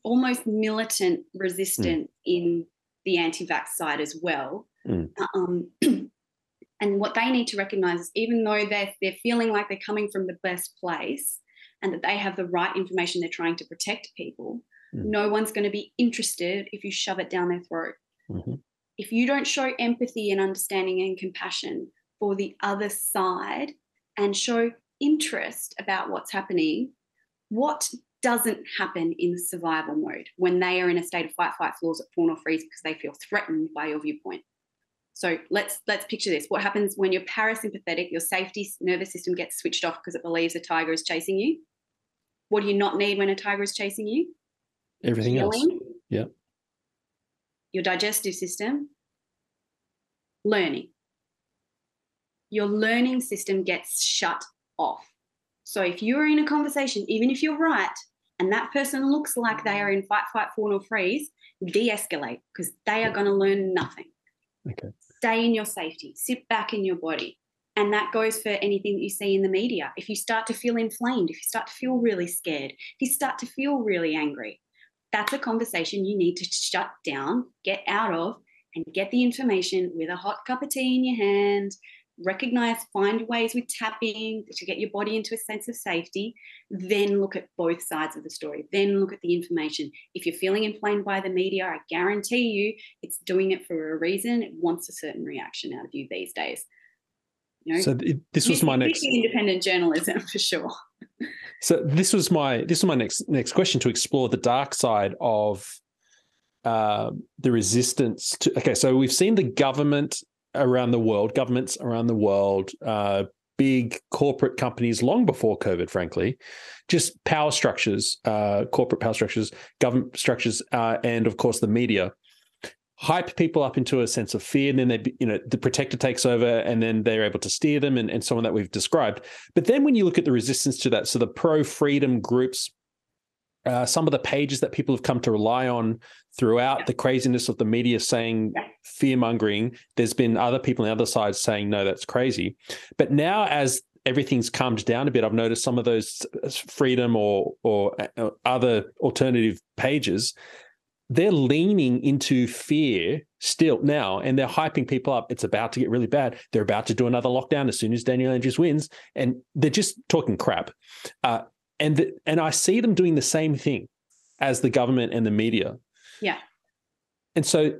almost militant resistance in the anti-vax side as well. And what they need to recognise is, even though they're feeling like they're coming from the best place and that they have the right information, they're trying to protect people, no one's going to be interested if you shove it down their throat. Mm-hmm. If you don't show empathy and understanding and compassion for the other side and show interest about what's happening, what doesn't happen in survival mode when they are in a state of fight, flight, fawn or freeze because they feel threatened by your viewpoint? So let's picture this. What happens when you're parasympathetic, your safety nervous system gets switched off because it believes a tiger is chasing you? What do you not need when a tiger is chasing you? Everything healing, else. Yeah. Your digestive system, learning. Your learning system gets shut off. So if you're in a conversation, even if you're right, and that person looks like they are in fight, flight, fawn or freeze, de-escalate, because they are going to learn nothing. Okay. Stay in your safety. Sit back in your body. And that goes for anything that you see in the media. If you start to feel inflamed, if you start to feel really scared, if you start to feel really angry, that's a conversation you need to shut down, get out of, and get the information with a hot cup of tea in your hand. Recognise, find ways with tapping to get your body into a sense of safety, then look at both sides of the story, then look at the information. If you're feeling inflamed by the media, I guarantee you it's doing it for a reason. It wants a certain reaction out of you these days. You know, so this was my next independent journalism for sure. So this was my next question, to explore the dark side of the resistance to. Okay, so we've seen the governments around the world, big corporate companies long before COVID, frankly, just power structures, corporate power structures, government structures, and of course the media hype people up into a sense of fear, and then they, the protector takes over, and then they're able to steer them, and so on, that we've described. But then when you look at the resistance to that, so the pro-freedom groups, some of the pages that people have come to rely on throughout the craziness of the media saying fear-mongering, there's been other people on the other side saying, no, that's crazy. But now as everything's calmed down a bit, I've noticed some of those freedom or other alternative pages they're leaning into fear still now, and they're hyping people up. It's about to get really bad. They're about to do another lockdown as soon as Daniel Andrews wins, and they're just talking crap. And I see them doing the same thing as the government and the media. Yeah. And so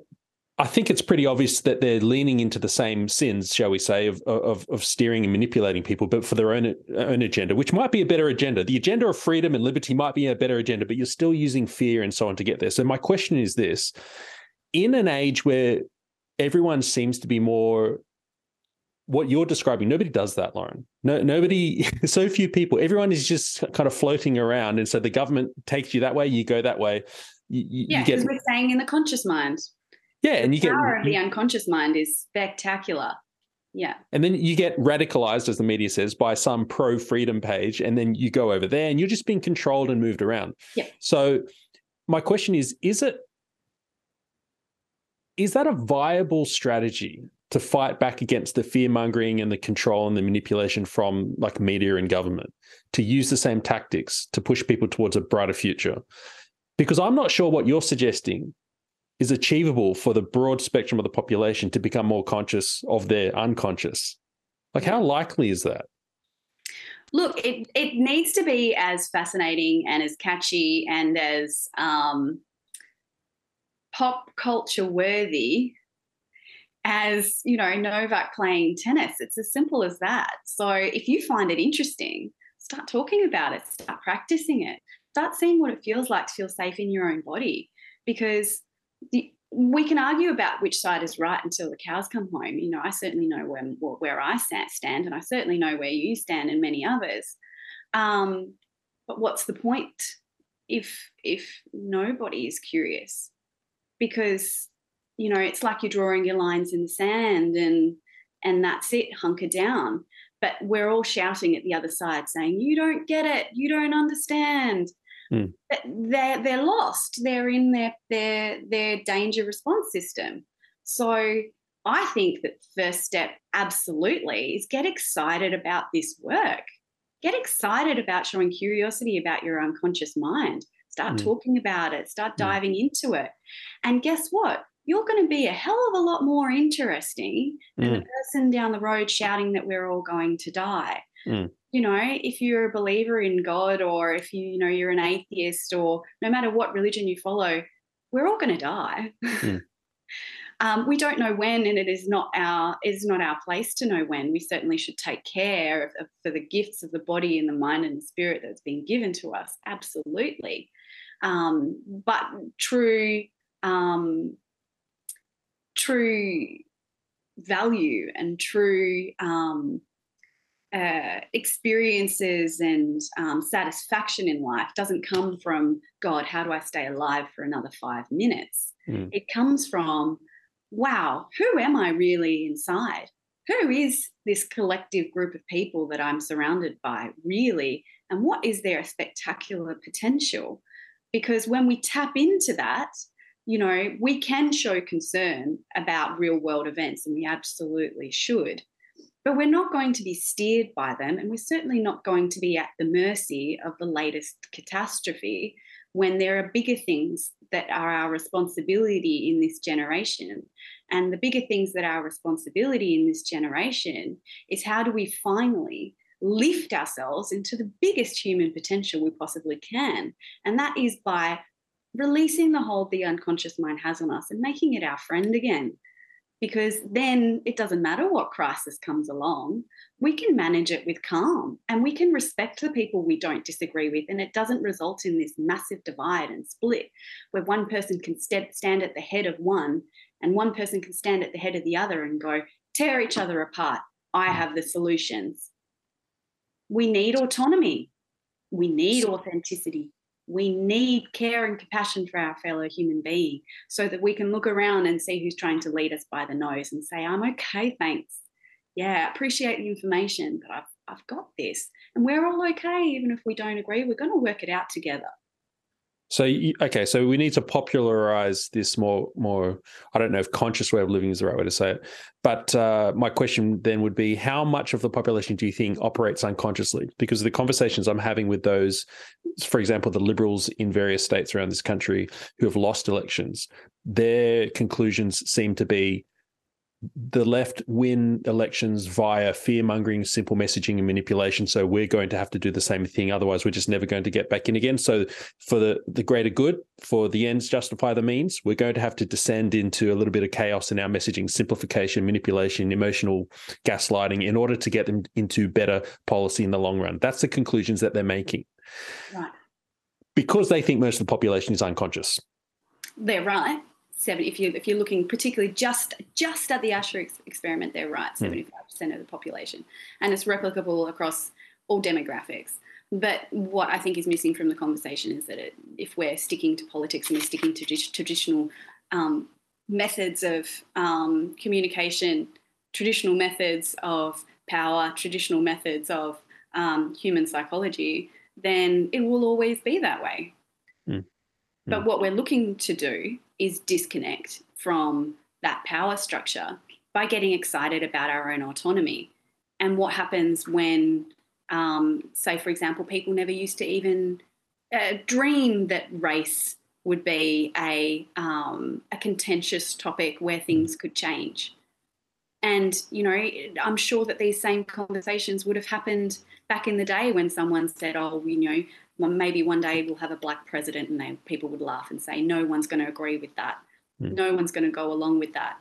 I think it's pretty obvious that they're leaning into the same sins, shall we say, of steering and manipulating people, but for their own agenda, which might be a better agenda. The agenda of freedom and liberty might be a better agenda, but you're still using fear and so on to get there. So my question is this: in an age where everyone seems to be more, what you're describing, nobody does that, Lauren. No, nobody, so few people. Everyone is just kind of floating around, and so the government takes you that way, you go that way. You get, because we're saying in the conscious mind. Yeah, and the power of the unconscious mind is spectacular. Yeah. And then you get radicalized, as the media says, by some pro-freedom page, and then you go over there and you're just being controlled and moved around. Yeah. So my question is that a viable strategy to fight back against the fear-mongering and the control and the manipulation from like media and government, to use the same tactics to push people towards a brighter future? Because I'm not sure what you're suggesting is achievable for the broad spectrum of the population to become more conscious of their unconscious. Like, how likely is that? Look, it needs to be as fascinating and as catchy and as pop culture worthy as, you know, Novak playing tennis. It's as simple as that. So if you find it interesting, start talking about it, start practicing it, start seeing what it feels like to feel safe in your own body, because we can argue about which side is right until the cows come home. You know, I certainly know where I stand, and I certainly know where you stand and many others. But what's the point if nobody is curious? Because, you know, it's like you're drawing your lines in the sand and that's it, hunker down. But we're all shouting at the other side saying, you don't get it, you don't understand. Mm. But they're lost. They're in their danger response system. So I think that the first step absolutely is get excited about this work. Get excited about showing curiosity about your unconscious mind. Start talking about it. Start diving into it. And guess what? You're going to be a hell of a lot more interesting than the person down the road shouting that we're all going to die. Mm. You know, if you're a believer in God, or if you're an atheist, or no matter what religion you follow, we're all going to die. Mm. We don't know when, and it is not our place to know when. We certainly should take care for the gifts of the body and the mind and the spirit that's been given to us. Absolutely. But true value and true experiences and satisfaction in life doesn't come from, God, how do I stay alive for another 5 minutes? Mm. It comes from, wow, who am I really inside? Who is this collective group of people that I'm surrounded by really? And what is their spectacular potential? Because when we tap into that, you know, we can show concern about real world events, and we absolutely should. But we're not going to be steered by them, and we're certainly not going to be at the mercy of the latest catastrophe when there are bigger things that are our responsibility in this generation. And the bigger things that are our responsibility in this generation is, how do we finally lift ourselves into the biggest human potential we possibly can? And that is by releasing the hold the unconscious mind has on us and making it our friend again. Because then it doesn't matter what crisis comes along, we can manage it with calm, and we can respect the people we don't disagree with, and it doesn't result in this massive divide and split where one person can stand at the head of one and one person can stand at the head of the other and go, tear each other apart, I have the solutions. We need autonomy. We need authenticity. We need care and compassion for our fellow human being, so that we can look around and see who's trying to lead us by the nose and say, I'm okay, thanks. Yeah, I appreciate the information, but I've got this. And we're all okay, even if we don't agree. We're going to work it out together. So we need to popularize this more. I don't know if conscious way of living is the right way to say it, but my question then would be, how much of the population do you think operates unconsciously? Because the conversations I'm having with those, for example, the Liberals in various states around this country who have lost elections, their conclusions seem to be the left win elections via fear-mongering, simple messaging and manipulation, so we're going to have to do the same thing, otherwise we're just never going to get back in again. So for the greater good, for the ends justify the means, we're going to have to descend into a little bit of chaos in our messaging, simplification, manipulation, emotional gaslighting, in order to get them into better policy in the long run. That's the conclusions that they're making. Right. Because they think most of the population is unconscious. They're right. If you're looking particularly just at the Asch experiment, they're right, 75% of the population. And it's replicable across all demographics. But what I think is missing from the conversation is that if we're sticking to politics and we're sticking to traditional methods of communication, traditional methods of power, traditional methods of human psychology, then it will always be that way. Mm. But what we're looking to do is disconnect from that power structure by getting excited about our own autonomy. And what happens when, say, for example, people never used to even dream that race would be a contentious topic where things could change. And, you know, I'm sure that these same conversations would have happened back in the day when someone said, oh, you know, well, maybe one day we'll have a black president, and people would laugh and say, no one's going to agree with that. Mm. No one's going to go along with that.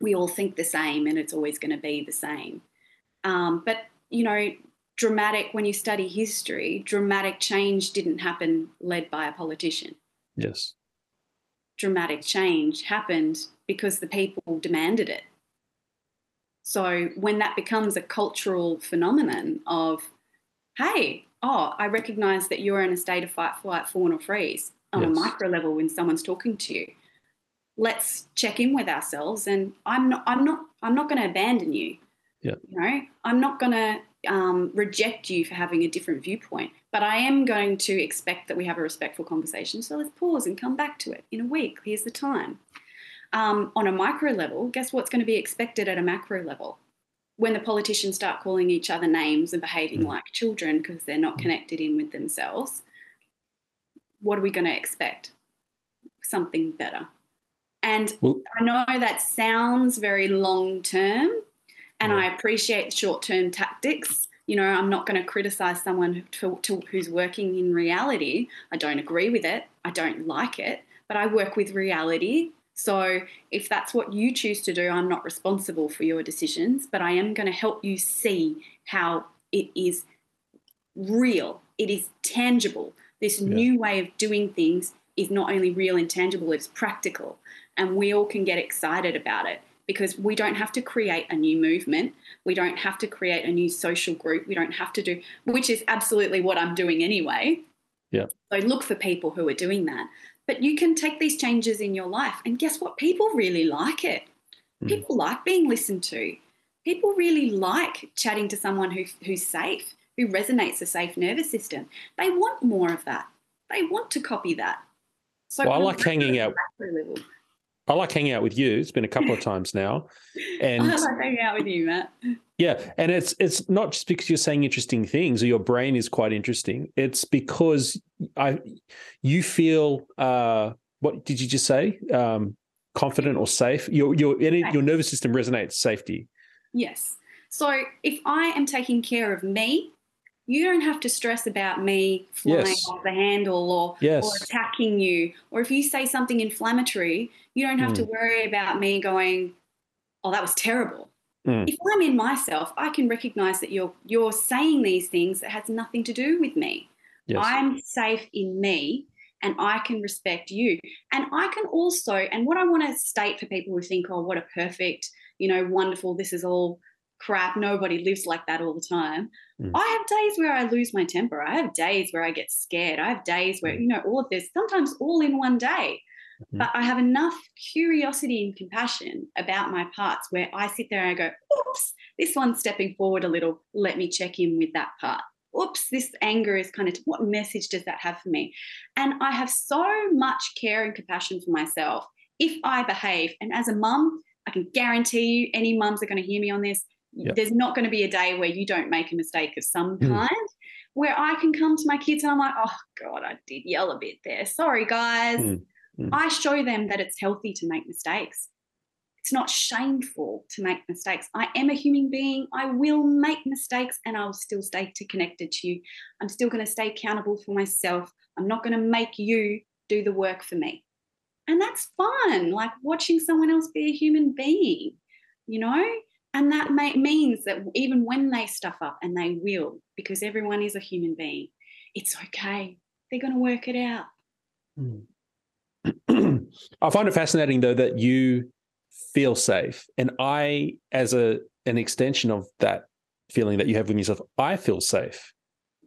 We all think the same and it's always going to be the same. But, you know, when you study history, dramatic change didn't happen led by a politician. Yes. Dramatic change happened because the people demanded it. So when that becomes a cultural phenomenon of, hey, oh, I recognise that you're in a state of fight, flight, fawn or freeze on a micro level when someone's talking to you. Let's check in with ourselves, and I'm not going to abandon you. Yeah. You know, I'm not going to reject you for having a different viewpoint, but I am going to expect that we have a respectful conversation. So let's pause and come back to it in a week. Here's the time. On a micro level, guess what's going to be expected at a macro level? When the politicians start calling each other names and behaving like children because they're not connected in with themselves, what are we going to expect? Something better. And I know that sounds very long-term, and I appreciate short-term tactics. You know, I'm not going to criticise someone who's working in reality. I don't agree with it. I don't like it, but I work with reality. So if that's what you choose to do, I'm not responsible for your decisions, but I am going to help you see how it is real. It is tangible. This new way of doing things is not only real and tangible, it's practical. And we all can get excited about it because we don't have to create a new movement. We don't have to create a new social group. We don't have to do, which is absolutely what I'm doing anyway. Yeah. So look for people who are doing that. But you can take these changes in your life, and guess what? People really like it. People like being listened to. People really like chatting to someone who's safe, who resonates a safe nervous system. They want more of that. They want to copy that. So well, I like hanging out with you. It's been a couple of times now. And I like hanging out with you, Matt. Yeah, and it's not just because you're saying interesting things or your brain is quite interesting. It's because you feel what did you just say? Confident or safe? Your nervous system resonates safety. Yes. So if I am taking care of me, you don't have to stress about me flying off the handle or attacking you. Or if you say something inflammatory, you don't have to worry about me going, oh, that was terrible. Mm. If I'm in myself, I can recognise that you're saying these things that has nothing to do with me. Yes. I'm safe in me, and I can respect you. And I can also, and what I want to state for people who think, oh, what a perfect, you know, wonderful, this is all crap, nobody lives like that all the time. I have days where I lose my temper. I have days where I get scared. I have days where, you know, all of this, sometimes all in one day. But I have enough curiosity and compassion about my parts where I sit there and I go, oops, this one's stepping forward a little. Let me check in with that part. oops, this anger is kind of, what message does that have for me? And I have so much care and compassion for myself if I behave. And as a mum, I can guarantee you any mums are going to hear me on this. Yep. There's not going to be a day where you don't make a mistake of some kind, where I can come to my kids and I'm like, oh, God, I did yell a bit there. Sorry, guys. I show them that it's healthy to make mistakes. It's not shameful to make mistakes. I am a human being. I will make mistakes and I'll still stay connected to you. I'm still going to stay accountable for myself. I'm not going to make you do the work for me. And that's fun, like watching someone else be a human being, you know? And that means that even when they stuff up, and they will, because everyone is a human being, it's okay. They're going to work it out. I find it fascinating, though, that you feel safe. And I, as an extension of that feeling that you have with yourself, I feel safe.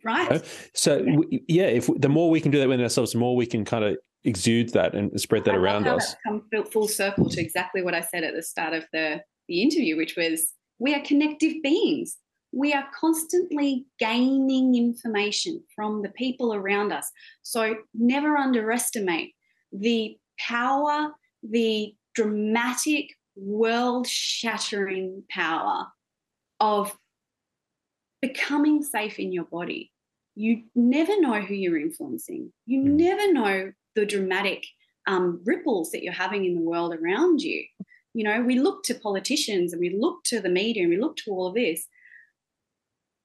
Right. You know? So, yeah, if the more we can do that within ourselves, the more we can kind of exude that and spread that around us. Come full circle to exactly what I said at the start of the interview, which was, we are connective beings. We are constantly gaining information from the people around us. So never underestimate the power, the dramatic, world-shattering power of becoming safe in your body. You never know who you're influencing. You never know the dramatic ripples that you're having in the world around you. You know, we look to politicians and we look to the media and we look to all of this.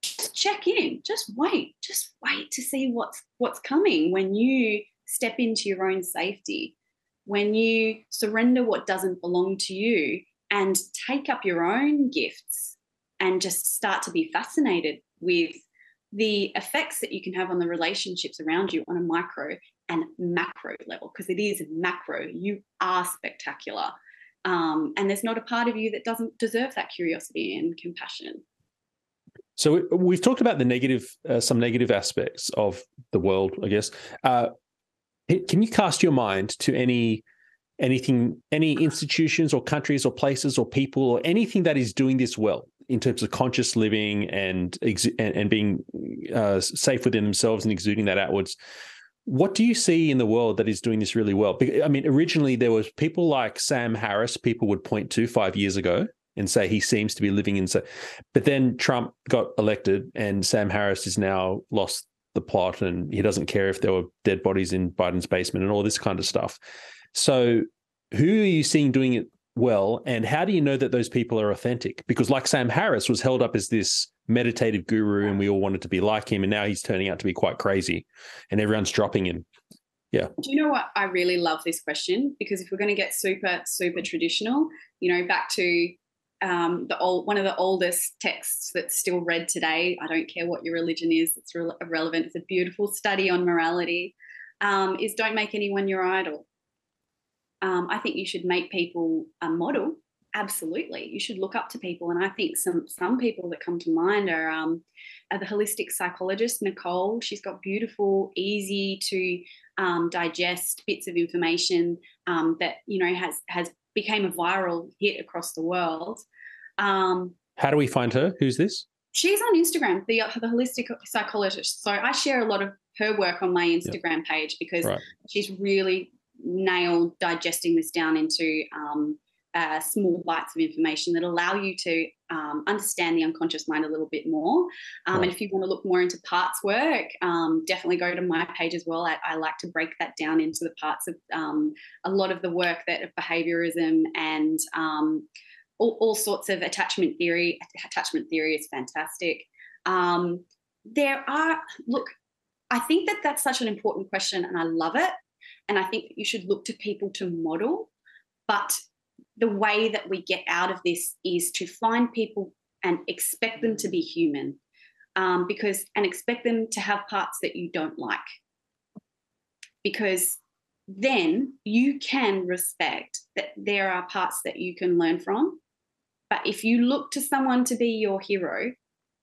Just check in. Just wait to see what's coming when you step into your own safety, when you surrender what doesn't belong to you and take up your own gifts and just start to be fascinated with the effects that you can have on the relationships around you on a micro and macro level, because it is macro. You are spectacular. And there's not a part of you that doesn't deserve that curiosity and compassion. So we've talked about the negative, some negative aspects of the world, I guess. Can you cast your mind to any institutions or countries or places or people or anything that is doing this well in terms of conscious living and being safe within themselves and exuding that outwards? What do you see in the world that is doing this really well? I mean, originally there was people like Sam Harris, people would point to 5 years ago and say he seems to be living in. But then Trump got elected and Sam Harris is now lost the plot and he doesn't care if there were dead bodies in Biden's basement and all this kind of stuff. So who are you seeing doing it well, and how do you know that those people are authentic? Because like Sam Harris was held up as this meditative guru and we all wanted to be like him, and now he's turning out to be quite crazy and everyone's dropping him. Yeah. Do you know what? I really love this question, because if we're going to get super, super traditional, you know, back to one of the oldest texts that's still read today, I don't care what your religion is, it's irrelevant. It's a beautiful study on morality, is don't make anyone your idol. I think you should make people a model. Absolutely. You should look up to people. And I think some people that come to mind are the holistic psychologist, Nicole. She's got beautiful, easy to digest bits of information that, you know, has became a viral hit across the world. How do we find her? Who's this? She's on Instagram, the holistic psychologist. So I share a lot of her work on my Instagram page, because she's really nailed digesting this down into small bites of information that allow you to understand the unconscious mind a little bit more. And if you want to look more into parts work, definitely go to my page as well. I like to break that down into the parts of a lot of the work that of behaviorism and all sorts of attachment theory. Attachment theory is fantastic. I think that that's such an important question and I love it. And I think that you should look to people to model. But the way that we get out of this is to find people and expect them to be human, and expect them to have parts that you don't like. Because then you can respect that there are parts that you can learn from. But if you look to someone to be your hero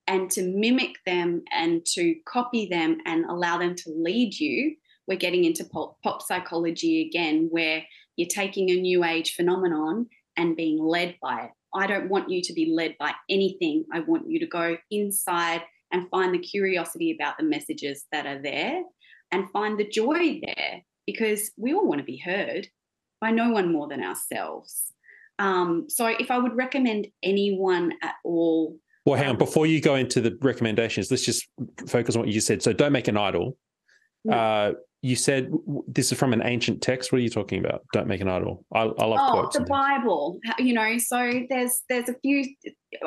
and to mimic them and to copy them and allow them to lead you, we're getting into pop psychology again, where you're taking a new age phenomenon and being led by it. I don't want you to be led by anything. I want you to go inside and find the curiosity about the messages that are there and find the joy there, because we all want to be heard by no one more than ourselves. So if I would recommend anyone at all. Well, hang on, before you go into the recommendations, let's just focus on what you just said. So don't make an idol. No. You said this is from an ancient text. What are you talking about? Don't make an idol. I love quotes. Oh, the Bible. You know, so there's a few.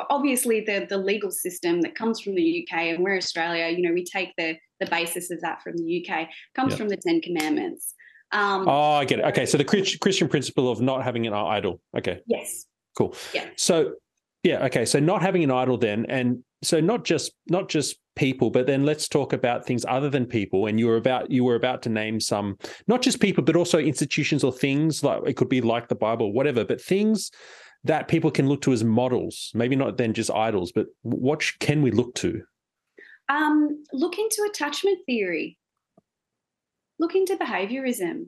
Obviously, the legal system that comes from the UK, and we're Australia. You know, we take the basis of that from the UK. Comes from the Ten Commandments. I get it. Okay, so the Christian principle of not having an idol. Okay. Yes. Cool. Yeah. So, yeah. Okay. So not having an idol then, and so not just people, but then let's talk about things other than people. And you were about to name some, not just people, but also institutions or things, like it could be like the Bible or whatever, but things that people can look to as models, maybe not then just idols, but what can we look to? Look into attachment theory. Look into behaviorism.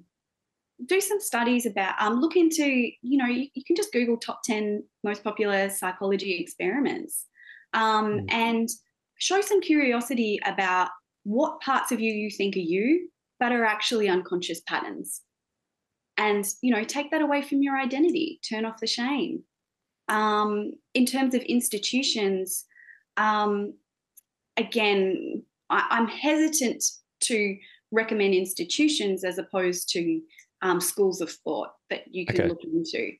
Do some studies about, look into, you know, you can just Google top 10 most popular psychology experiments and show some curiosity about what parts of you think are you but are actually unconscious patterns. And, you know, take that away from your identity. Turn off the shame. In terms of institutions, again, I'm hesitant to recommend institutions as opposed to schools of thought that you can look into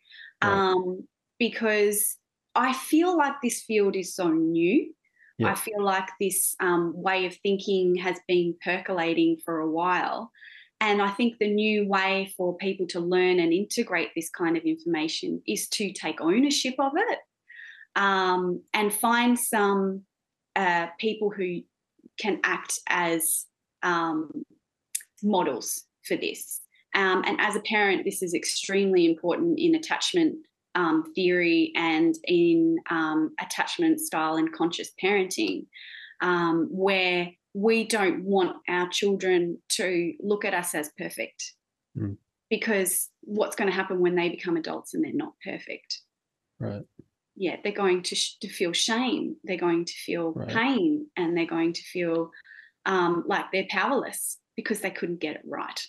because I feel like this field is so new. Yeah. I feel like this way of thinking has been percolating for a while, and I think the new way for people to learn and integrate this kind of information is to take ownership of it and find some people who can act as models for this. And as a parent, this is extremely important in attachment theory and in attachment style and conscious parenting, where we don't want our children to look at us as perfect because what's going to happen when they become adults and they're not perfect? Right. Yeah, they're going to feel shame. They're going to feel pain, and they're going to feel like they're powerless because they couldn't get it right.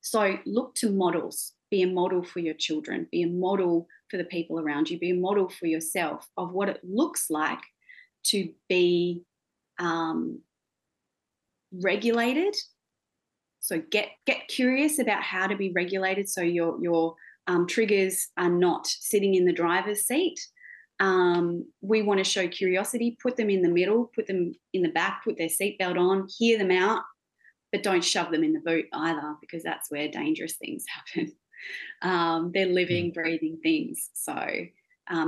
So look to models. Be a model for your children, be a model for the people around you, be a model for yourself of what it looks like to be regulated. So get curious about how to be regulated so your triggers are not sitting in the driver's seat. We want to show curiosity, put them in the middle, put them in the back, put their seatbelt on, hear them out, but don't shove them in the boot either, because that's where dangerous things happen. They're living, breathing things. So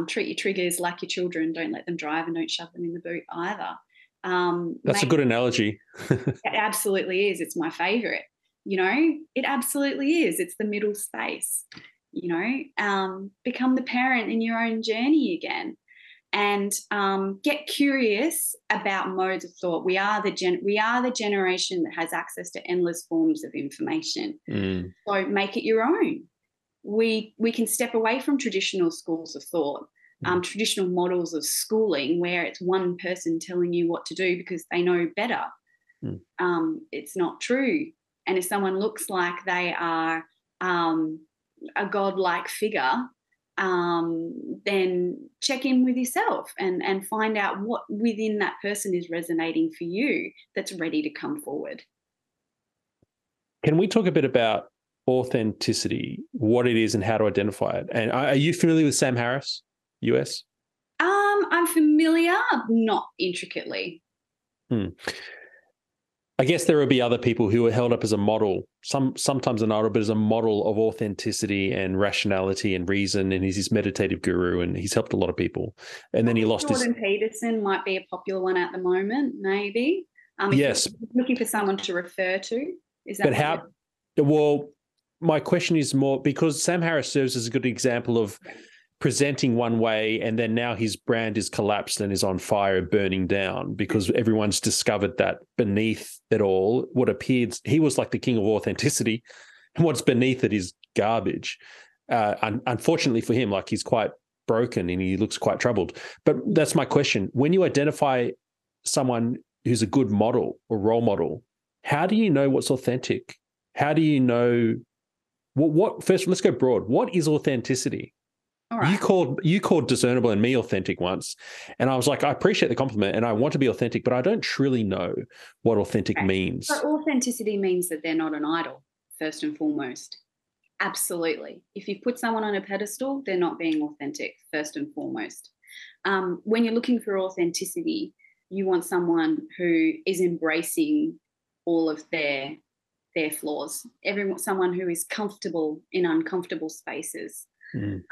treat your triggers like your children. Don't let them drive, and don't shove them in the boot either. That's a good analogy. It absolutely is. It's my favourite. You know, it absolutely is. It's the middle space. You know, become the parent in your own journey again, and get curious about modes of thought. We are the generation that has access to endless forms of information. So make it your own. We can step away from traditional schools of thought, traditional models of schooling where it's one person telling you what to do because they know better. It's not true. And if someone looks like they are a godlike figure, then check in with yourself and find out what within that person is resonating for you that's ready to come forward. Can we talk a bit about authenticity, what it is and how to identify it? And are you familiar with Sam Harris, US? I'm familiar, not intricately. I guess there will be other people who are held up as a model, sometimes an idol, but as a model of authenticity and rationality and reason. And he's this meditative guru, and he's helped a lot of people. And then he lost his... Jordan Peterson might be a popular one at the moment, maybe. Yes. Looking for someone to refer to. Is that? But how? Well, my question is more because Sam Harris serves as a good example of presenting one way, and then now his brand is collapsed and is on fire and burning down because everyone's discovered that beneath it all, what appeared, he was like the king of authenticity, and what's beneath it is garbage. Unfortunately for him, like he's quite broken and he looks quite troubled. But that's my question. When you identify someone who's a good model or role model, how do you know what's authentic? How do you know what first, let's go broad. What is authenticity? All right. You called Discernible and me authentic once, and I was like, I appreciate the compliment and I want to be authentic, but I don't truly know what authentic means. But authenticity means that they're not an idol, first and foremost. Absolutely. If you put someone on a pedestal, they're not being authentic, first and foremost. When you're looking for authenticity, you want someone who is embracing all of their flaws, someone who is comfortable in uncomfortable spaces.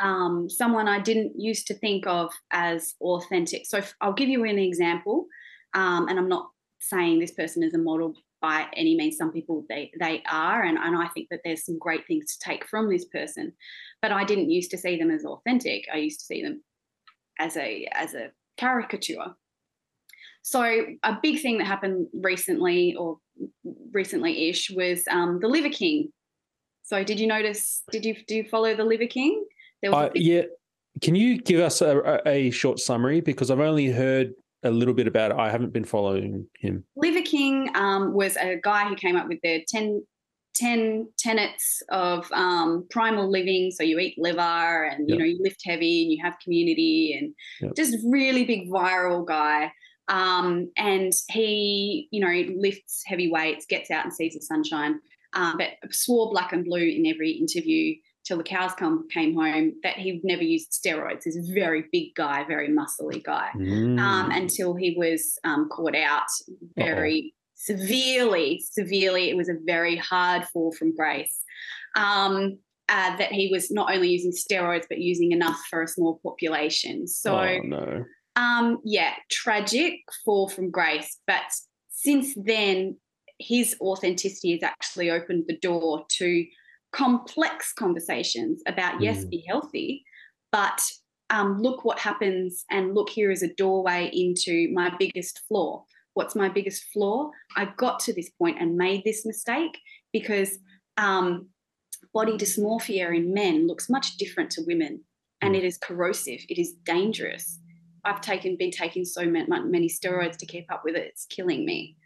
Someone I didn't used to think of as authentic. So I'll give you an example, and I'm not saying this person is a model by any means. Some people, they are, and I think that there's some great things to take from this person. But I didn't used to see them as authentic. I used to see them as a caricature. So a big thing that happened recently-ish was the Liver King. So did you notice, do you follow the Liver King? Yeah. Can you give us a short summary? Because I've only heard a little bit about it. I haven't been following him. Liver King was a guy who came up with the 10 tenets of primal living. So you eat liver and, you know, you lift heavy and you have community, and just really big viral guy. And he, you know, lifts heavy weights, gets out and sees the sunshine. But swore black and blue in every interview till the cows came home that he never used steroids. He's a very big guy, very muscly guy, until he was caught out very severely. It was a very hard fall from grace, that he was not only using steroids but using enough for a small population. So, tragic fall from grace. But since then, his authenticity has actually opened the door to complex conversations about, yes, be healthy, but look what happens, and look, here is a doorway into my biggest flaw. What's my biggest flaw? I got to this point and made this mistake because body dysmorphia in men looks much different to women, and it is corrosive. It is dangerous. I've been taking so many steroids to keep up with it. It's killing me.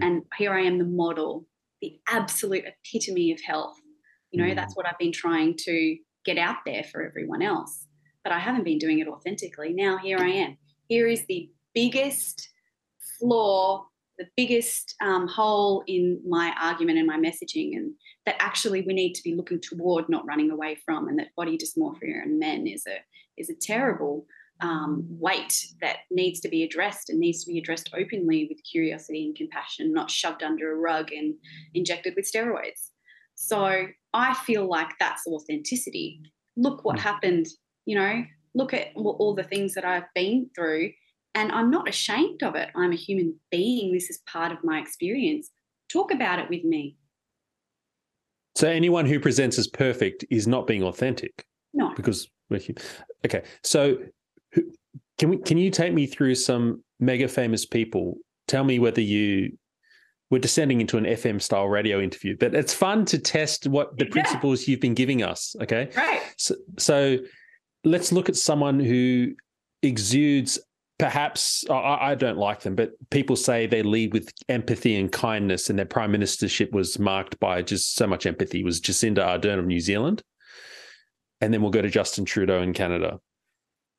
And here I am, the model, the absolute epitome of health. You know, that's what I've been trying to get out there for everyone else, but I haven't been doing it authentically. Now here I am. Here is the biggest flaw, the biggest hole in my argument and my messaging, and that actually we need to be looking toward, not running away from, and that body dysmorphia in men is a terrible weight that needs to be addressed, and needs to be addressed openly with curiosity and compassion, not shoved under a rug and injected with steroids. So I feel like that's authenticity. Look what happened, you know, look at all the things that I've been through, and I'm not ashamed of it. I'm a human being. This is part of my experience. Talk about it with me. So anyone who presents as perfect is not being authentic. No. Because we're human. Okay. So Can you take me through some mega famous people? Tell me whether we're descending into an FM style radio interview, but it's fun to test what the principles you've been giving us. Okay. Right. So let's look at someone who exudes, perhaps, I don't like them, but people say they lead with empathy and kindness, and their prime ministership was marked by just so much empathy. It was Jacinda Ardern of New Zealand. And then we'll go to Justin Trudeau in Canada.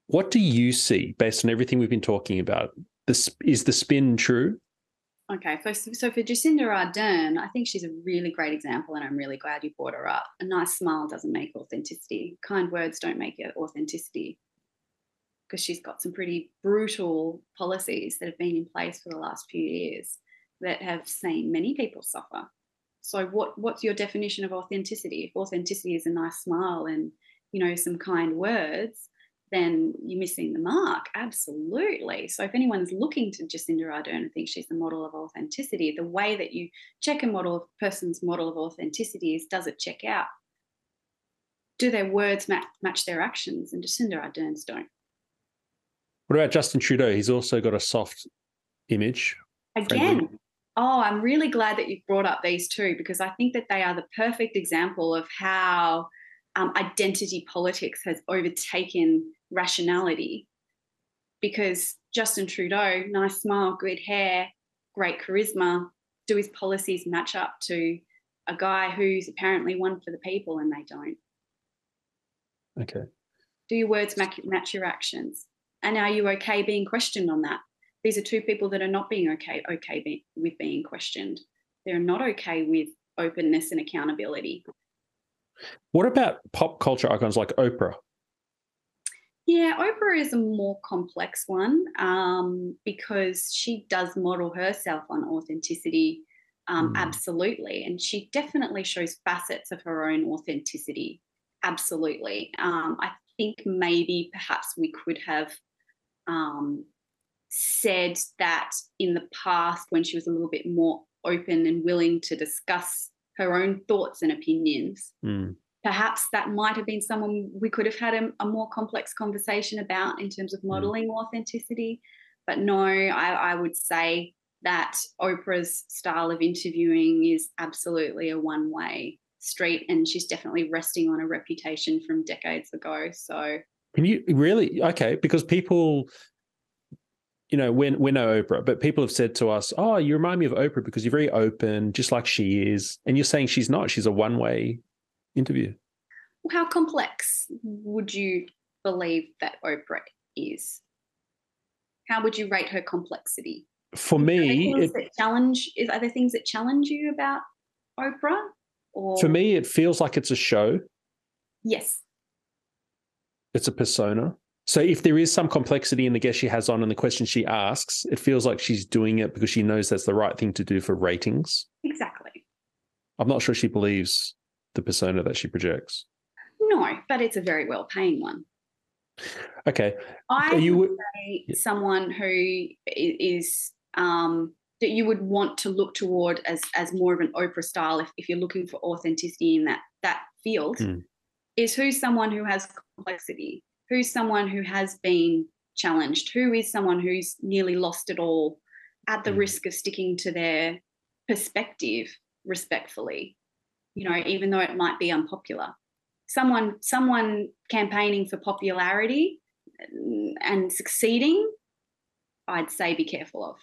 What do you see based on everything we've been talking about? Is the spin true? Okay, so for Jacinda Ardern, I think she's a really great example, and I'm really glad you brought her up. A nice smile doesn't make authenticity. Kind words don't make it authenticity, because she's got some pretty brutal policies that have been in place for the last few years that have seen many people suffer. So what's your definition of authenticity? If authenticity is a nice smile and, you know, some kind words, then you're missing the mark, absolutely. So if anyone's looking to Jacinda Ardern and thinks she's the model of authenticity, the way that you check a person's model of authenticity is, does it check out? Do their words match their actions? And Jacinda Ardern's don't. What about Justin Trudeau? He's also got a soft image. Again, friendly. Oh, I'm really glad that you've brought up these two, because I think that they are the perfect example of how identity politics has overtaken rationality, because Justin Trudeau, nice smile, good hair, great charisma, do his policies match up to a guy who's apparently one for the people and they don't? Okay. Do your words match your actions? And are you okay being questioned on that? These are two people that are not being okay with being questioned. They're not okay with openness and accountability. What about pop culture icons like Oprah? Yeah, Oprah is a more complex one because she does model herself on authenticity, absolutely, and she definitely shows facets of her own authenticity, absolutely. I think maybe perhaps we could have said that in the past when she was a little bit more open and willing to discuss her own thoughts and opinions. Perhaps that might have been someone we could have had a more complex conversation about in terms of modelling authenticity. But no, I would say that Oprah's style of interviewing is absolutely a one-way street, and she's definitely resting on a reputation from decades ago. So can you really? Okay, because people, you know, we know Oprah, but people have said to us, oh, you remind me of Oprah because you're very open, just like she is. And you're saying she's not. She's a one-way interview. How complex would you believe that Oprah is? How would you rate her complexity? For me, are there things that challenge you about Oprah? Or for me, it feels like it's a show. Yes. It's a persona. So if there is some complexity in the guest she has on and the questions she asks, it feels like she's doing it because she knows that's the right thing to do for ratings. Exactly. I'm not sure she believes the persona that she projects. No, but it's a very well-paying one. Okay. I would say someone who is that you would want to look toward as more of an Oprah style if you're looking for authenticity in that field is who's someone who has complexity, who's someone who has been challenged, who is someone who's nearly lost it all at the risk of sticking to their perspective respectfully. You know, even though it might be unpopular. Someone campaigning for popularity and succeeding, I'd say be careful of.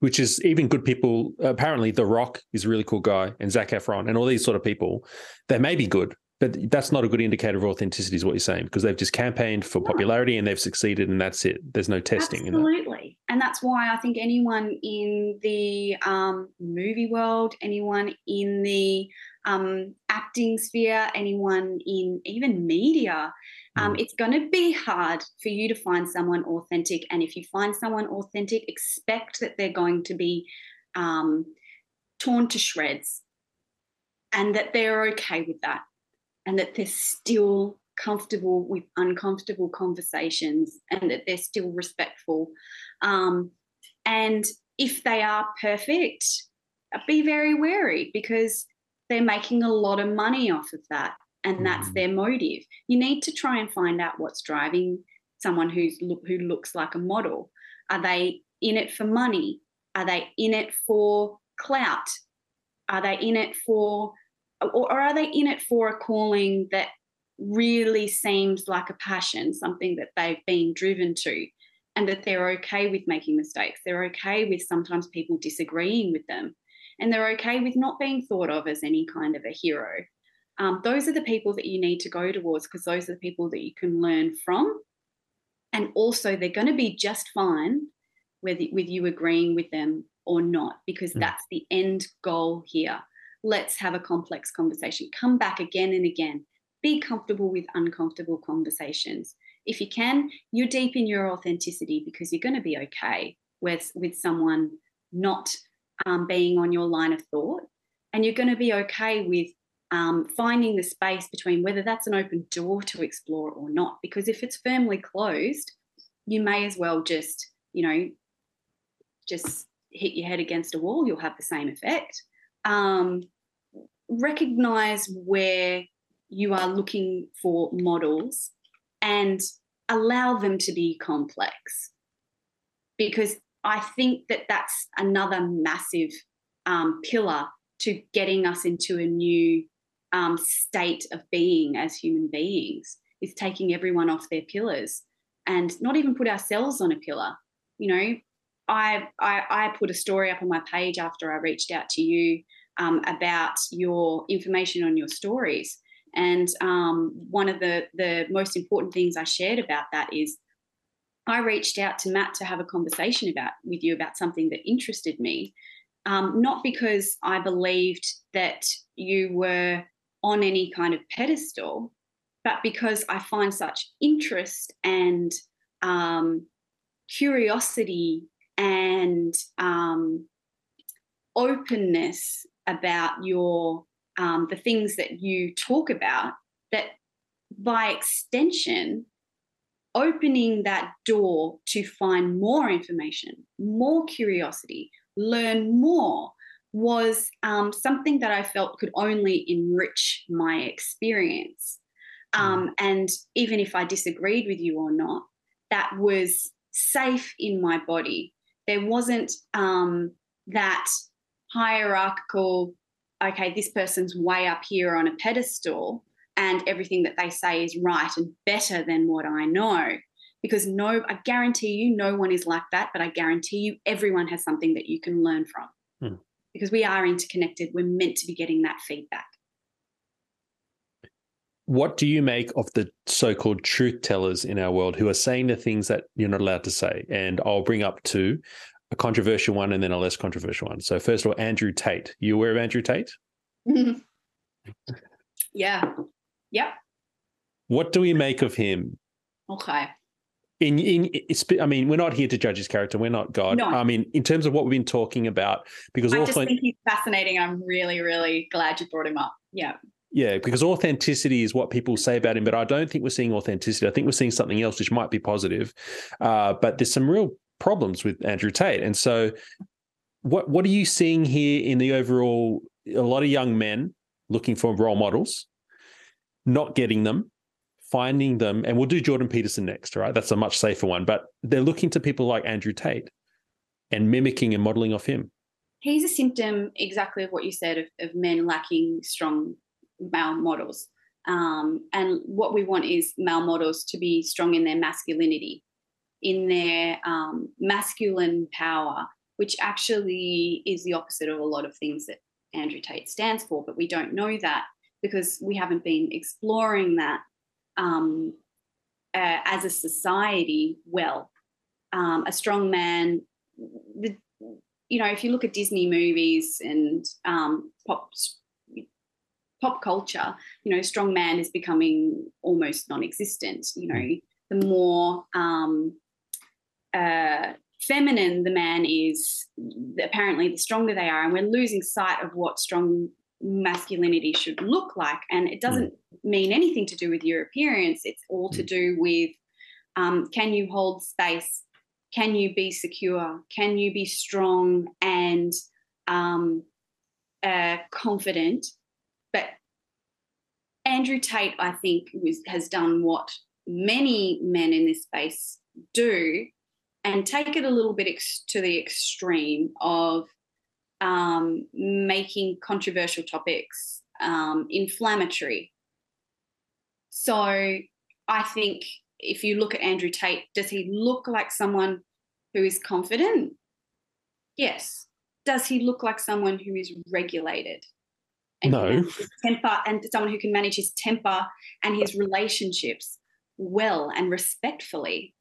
Which is even good people. Apparently The Rock is a really cool guy and Zac Efron and all these sort of people, they may be good, but that's not a good indicator of authenticity is what you're saying because they've just campaigned for popularity and they've succeeded and that's it. There's no testing. Absolutely. And that's why I think anyone in the movie world, anyone in the acting sphere, anyone in even media, it's going to be hard for you to find someone authentic. And if you find someone authentic, expect that they're going to be torn to shreds and that they're okay with that and that they're still comfortable with uncomfortable conversations and that they're still respectful. And if they are perfect, be very wary because they're making a lot of money off of that and that's their motive. You need to try and find out what's driving someone who looks like a model. Are they in it for money? Are they in it for clout? Are they in it for, or are they in it for a calling that really seems like a passion, something that they've been driven to and that they're okay with making mistakes? They're okay with sometimes people disagreeing with them. And they're okay with not being thought of as any kind of a hero. Those are the people that you need to go towards because those are the people that you can learn from. And also they're going to be just fine with you agreeing with them or not because that's the end goal here. Let's have a complex conversation. Come back again and again. Be comfortable with uncomfortable conversations. If you can, you deepen your authenticity because you're going to be okay with someone not being on your line of thought, and you're going to be okay with finding the space between whether that's an open door to explore or not, because if it's firmly closed, you may as well just hit your head against a wall. You'll have the same effect. Recognize where you are looking for models and allow them to be complex because I think that that's another massive pillar to getting us into a new state of being as human beings is taking everyone off their pillars and not even put ourselves on a pillar. you know, I put a story up on my page after I reached out to you about your information on your stories. And one of the most important things I shared about that is I reached out to Matt to have a conversation with you about something that interested me, not because I believed that you were on any kind of pedestal, but because I find such interest and curiosity and openness about your the things that you talk about, that by extension, opening that door to find more information, more curiosity, learn more, was something that I felt could only enrich my experience. And even if I disagreed with you or not, that was safe in my body. There wasn't that hierarchical, okay, this person's way up here on a pedestal and everything that they say is right and better than what I know, because I guarantee you no one is like that, but I guarantee you everyone has something that you can learn from because we are interconnected. We're meant to be getting that feedback. What do you make of the so-called truth tellers in our world who are saying the things that you're not allowed to say? And I'll bring up two, a controversial one and then a less controversial one. So first of all, Andrew Tate. You aware of Andrew Tate? Yeah. Yep. What do we make of him? Okay. I mean, we're not here to judge his character. We're not God. No. I mean, in terms of what we've been talking about, because I just think he's fascinating. I'm really, really glad you brought him up. Yeah. Yeah, because authenticity is what people say about him, but I don't think we're seeing authenticity. I think we're seeing something else, which might be positive, but there's some real problems with Andrew Tate. And so what are you seeing here in the overall, a lot of young men looking for role models, not getting them, finding them, and we'll do Jordan Peterson next, right? That's a much safer one, but they're looking to people like Andrew Tate and mimicking and modeling off him. He's a symptom exactly of what you said of men lacking strong male models, and what we want is male models to be strong in their masculinity, in their masculine power, which actually is the opposite of a lot of things that Andrew Tate stands for, but we don't know that because we haven't been exploring that as a society well. A strong man, you know, if you look at Disney movies and pop culture, you know, strong man is becoming almost non-existent. You know, the more feminine the man is, apparently the stronger they are, and we're losing sight of what strong masculinity should look like. And it doesn't mean anything to do with your appearance. It's all to do with can you hold space? Can you be secure? Can you be strong and confident? But Andrew Tate, I think, has done what many men in this space do and take it a little bit to the extreme of making controversial topics inflammatory. So I think if you look at Andrew Tate, does he look like someone who is confident? Yes. Does he look like someone who is regulated? And no. Temper, and someone who can manage his temper and his relationships well and respectfully?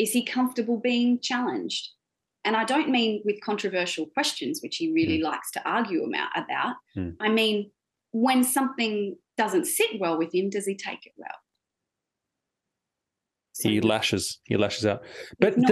Is he comfortable being challenged? And I don't mean with controversial questions, which he really likes to argue about. I mean, when something doesn't sit well with him, does he take it well? So he lashes out. But at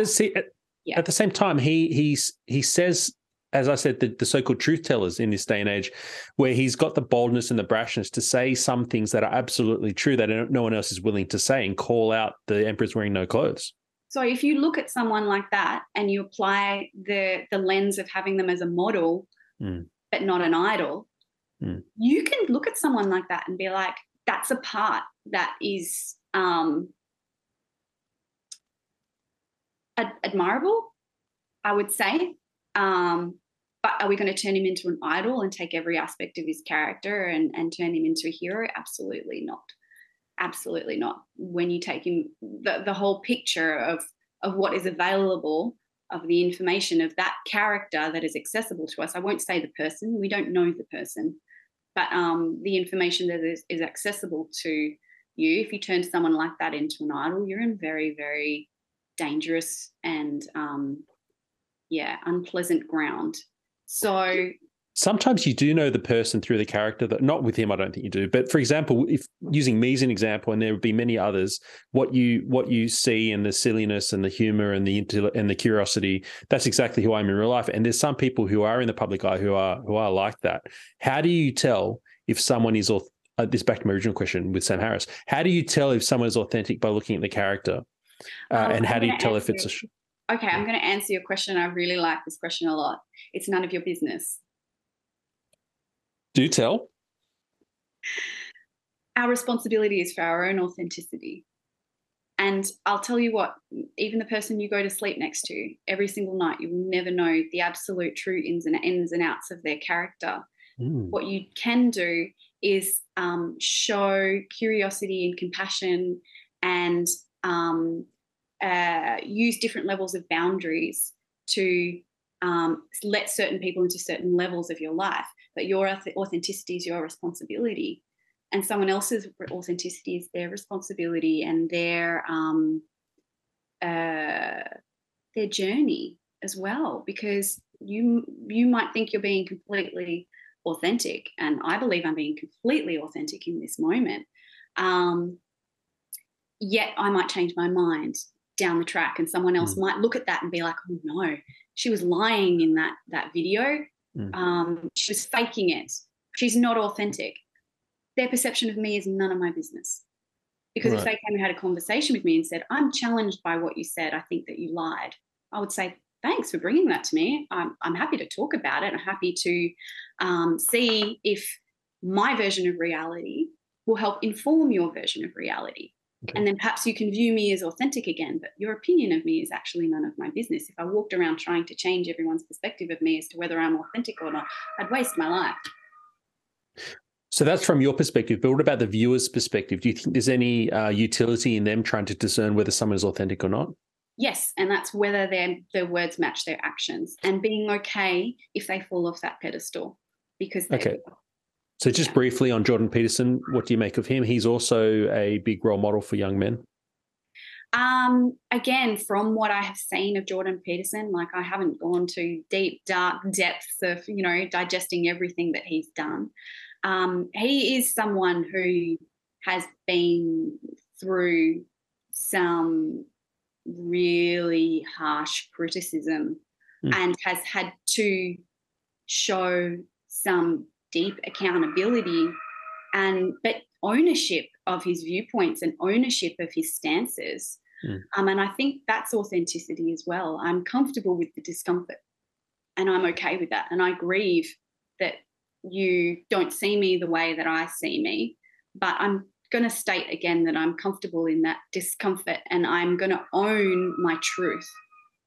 the same time, he says, as I said, the so-called truth tellers in this day and age, where he's got the boldness and the brashness to say some things that are absolutely true that no one else is willing to say, and call out the emperor's wearing no clothes. So if you look at someone like that and you apply the lens of having them as a model but not an idol, you can look at someone like that and be like, that's a part that is admirable, I would say. But are we going to turn him into an idol and take every aspect of his character and turn him into a hero? Absolutely not. Absolutely not. When you take him, the whole picture of what is available of the information of that character that is accessible to us. I won't say the person, we don't know the person, but the information that is accessible to you, if you turn someone like that into an idol, you're in very, very dangerous and, unpleasant ground. So sometimes you do know the person through the character, that not with him, I don't think you do. But for example, if using me as an example, and there would be many others, what you see and the silliness and the humor and the intellect and the curiosity, that's exactly who I am in real life. And there's some people who are in the public eye who are like that. How do you tell if someone is this back to my original question with Sam Harris? How do you tell if someone is authentic by looking at the character? And how do you tell if it's a... Okay, I'm going to answer your question. I really like this question a lot. It's none of your business. Do tell. Our responsibility is for our own authenticity. And I'll tell you what, even the person you go to sleep next to every single night, you will never know the absolute true ins and outs of their character. Mm. What you can do is show curiosity and compassion and use different levels of boundaries to let certain people into certain levels of your life. But your authenticity is your responsibility, and someone else's authenticity is their responsibility and their journey as well, because you might think you're being completely authentic, and I believe I'm being completely authentic in this moment, yet I might change my mind down the track, and someone else might look at that and be like, oh no, she was lying in that video. Mm. She was faking it. She's not authentic. Their perception of me is none of my business, because right. If they came and had a conversation with me and said, I'm challenged by what you said, I think that you lied, I would say, thanks for bringing that to me. I'm happy to talk about it. I'm happy to see if my version of reality will help inform your version of reality. Okay. And then perhaps you can view me as authentic again, but your opinion of me is actually none of my business. If I walked around trying to change everyone's perspective of me as to whether I'm authentic or not, I'd waste my life. So that's from your perspective, but what about the viewer's perspective? Do you think there's any utility in them trying to discern whether someone is authentic or not? Yes, and that's whether their words match their actions, and being okay if they fall off that pedestal, because they will. So just briefly on Jordan Peterson, what do you make of him? He's also a big role model for young men. Again, from what I have seen of Jordan Peterson, like, I haven't gone to deep, dark depths of, digesting everything that he's done. He is someone who has been through some really harsh criticism and has had to show some deep accountability but ownership of his viewpoints and ownership of his stances. And I think that's authenticity as well. I'm comfortable with the discomfort and I'm okay with that, and I grieve that you don't see me the way that I see me, but I'm going to state again that I'm comfortable in that discomfort and I'm going to own my truth.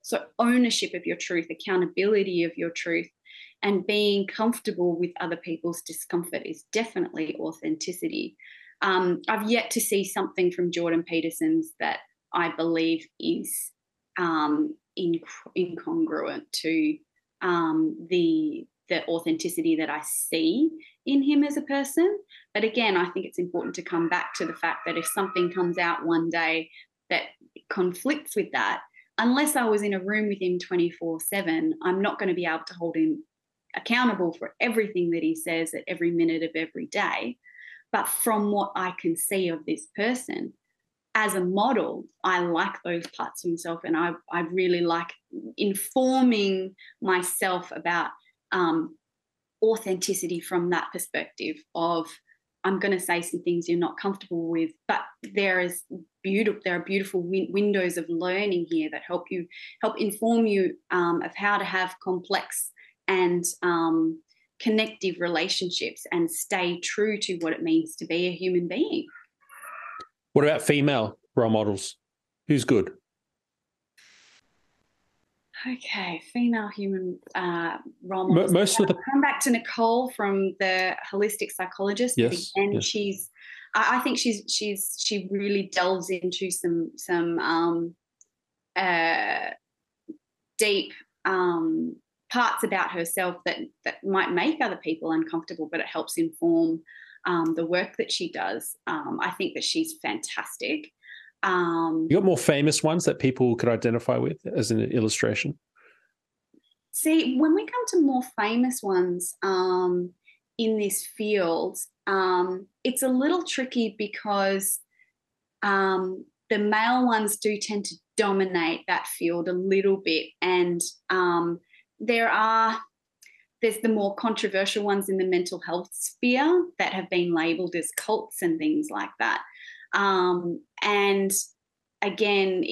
So ownership of your truth, accountability of your truth, and being comfortable with other people's discomfort is definitely authenticity. I've yet to see something from Jordan Peterson's that I believe is incongruent to the authenticity that I see in him as a person. But again, I think it's important to come back to the fact that if something comes out one day that conflicts with that, unless I was in a room with him 24/7, I'm not going to be able to hold him accountable for everything that he says at every minute of every day. But from what I can see of this person as a model, I like those parts of himself, and I really like informing myself about authenticity from that perspective of, I'm going to say some things you're not comfortable with, but there are beautiful windows of learning here that help inform you of how to have complex and connective relationships and stay true to what it means to be a human being. What about female role models? Who's good? Okay, female human role models. Most of the... Come back to Nicole from the holistic psychologist. Yes, again, yes. I think she really delves into some deep parts about herself that might make other people uncomfortable, but it helps inform the work that she does. I think that she's fantastic. You got more famous ones that people could identify with as an illustration? See, when we come to more famous ones in this field, it's a little tricky because the male ones do tend to dominate that field a little bit, and there's the more controversial ones in the mental health sphere that have been labelled as cults and things like that. And again,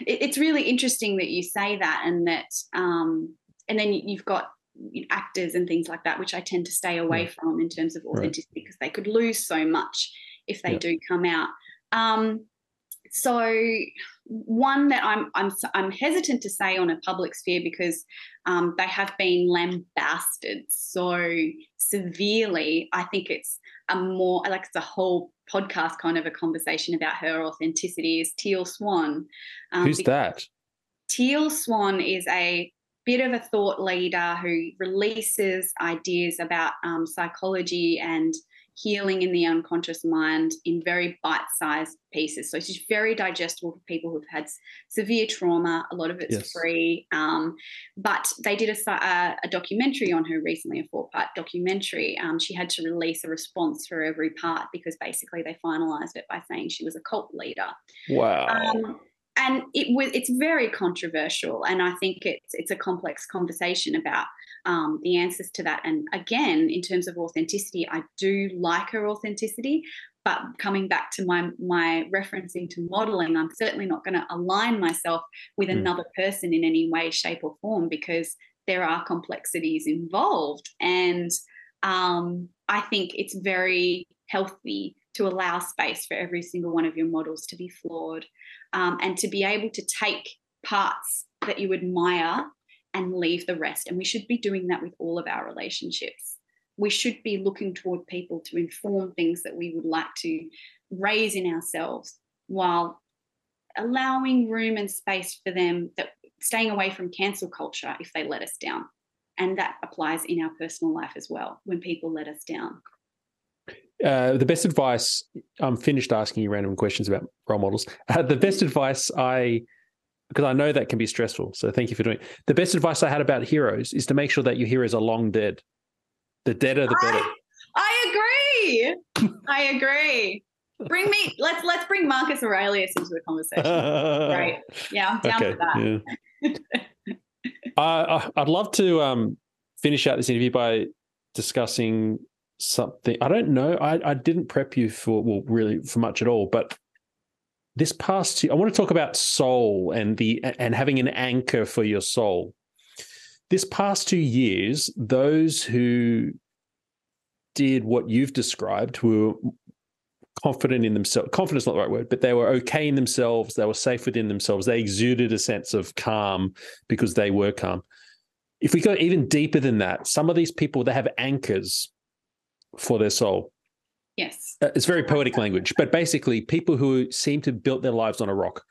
it's really interesting that you say that, and that and then you've got actors and things like that, which I tend to stay away from in terms of authenticity, because they could lose so much if they do come out. So one that I'm hesitant to say on a public sphere, because they have been lambasted so severely. I think it's it's a whole podcast kind of a conversation about her authenticity, is Teal Swan. Who's that? Teal Swan is a bit of a thought leader who releases ideas about psychology and healing in the unconscious mind in very bite-sized pieces. So she's very digestible for people who've had severe trauma. A lot of it's free. But they did a documentary on her recently, a 4-part documentary. She had to release a response for every part, because basically they finalised it by saying she was a cult leader. Wow. And it's very controversial, and I think it's a complex conversation about the answers to that. And again, in terms of authenticity, I do like her authenticity, but coming back to my referencing to modelling, I'm certainly not going to align myself with another person in any way, shape or form, because there are complexities involved. And I think it's very healthy to allow space for every single one of your models to be flawed, and to be able to take parts that you admire and leave the rest. And we should be doing that with all of our relationships. We should be looking toward people to inform things that we would like to raise in ourselves, while allowing room and space for them, that staying away from cancel culture if they let us down. And that applies in our personal life as well, when people let us down. The best advice, I'm finished asking you random questions about role models. The best advice because I know that can be stressful, so thank you for doing it. The best advice I had about heroes is to make sure that your heroes are long dead. The deader, the better. I agree. Let's bring Marcus Aurelius into the conversation. Right. Yeah, I'm down for that. Yeah. I'd love to finish out this interview by discussing something. I don't know. I didn't prep you for much at all, but this past year, I want to talk about soul and having an anchor for your soul. This past 2 years, those who did what you've described were confident in themselves. Confidence is not the right word, but they were okay in themselves. They were safe within themselves. They exuded a sense of calm because they were calm. If we go even deeper than that, some of these people, they have anchors for their soul. Yes. It's very poetic language, but basically people who seem to build their lives on a rock.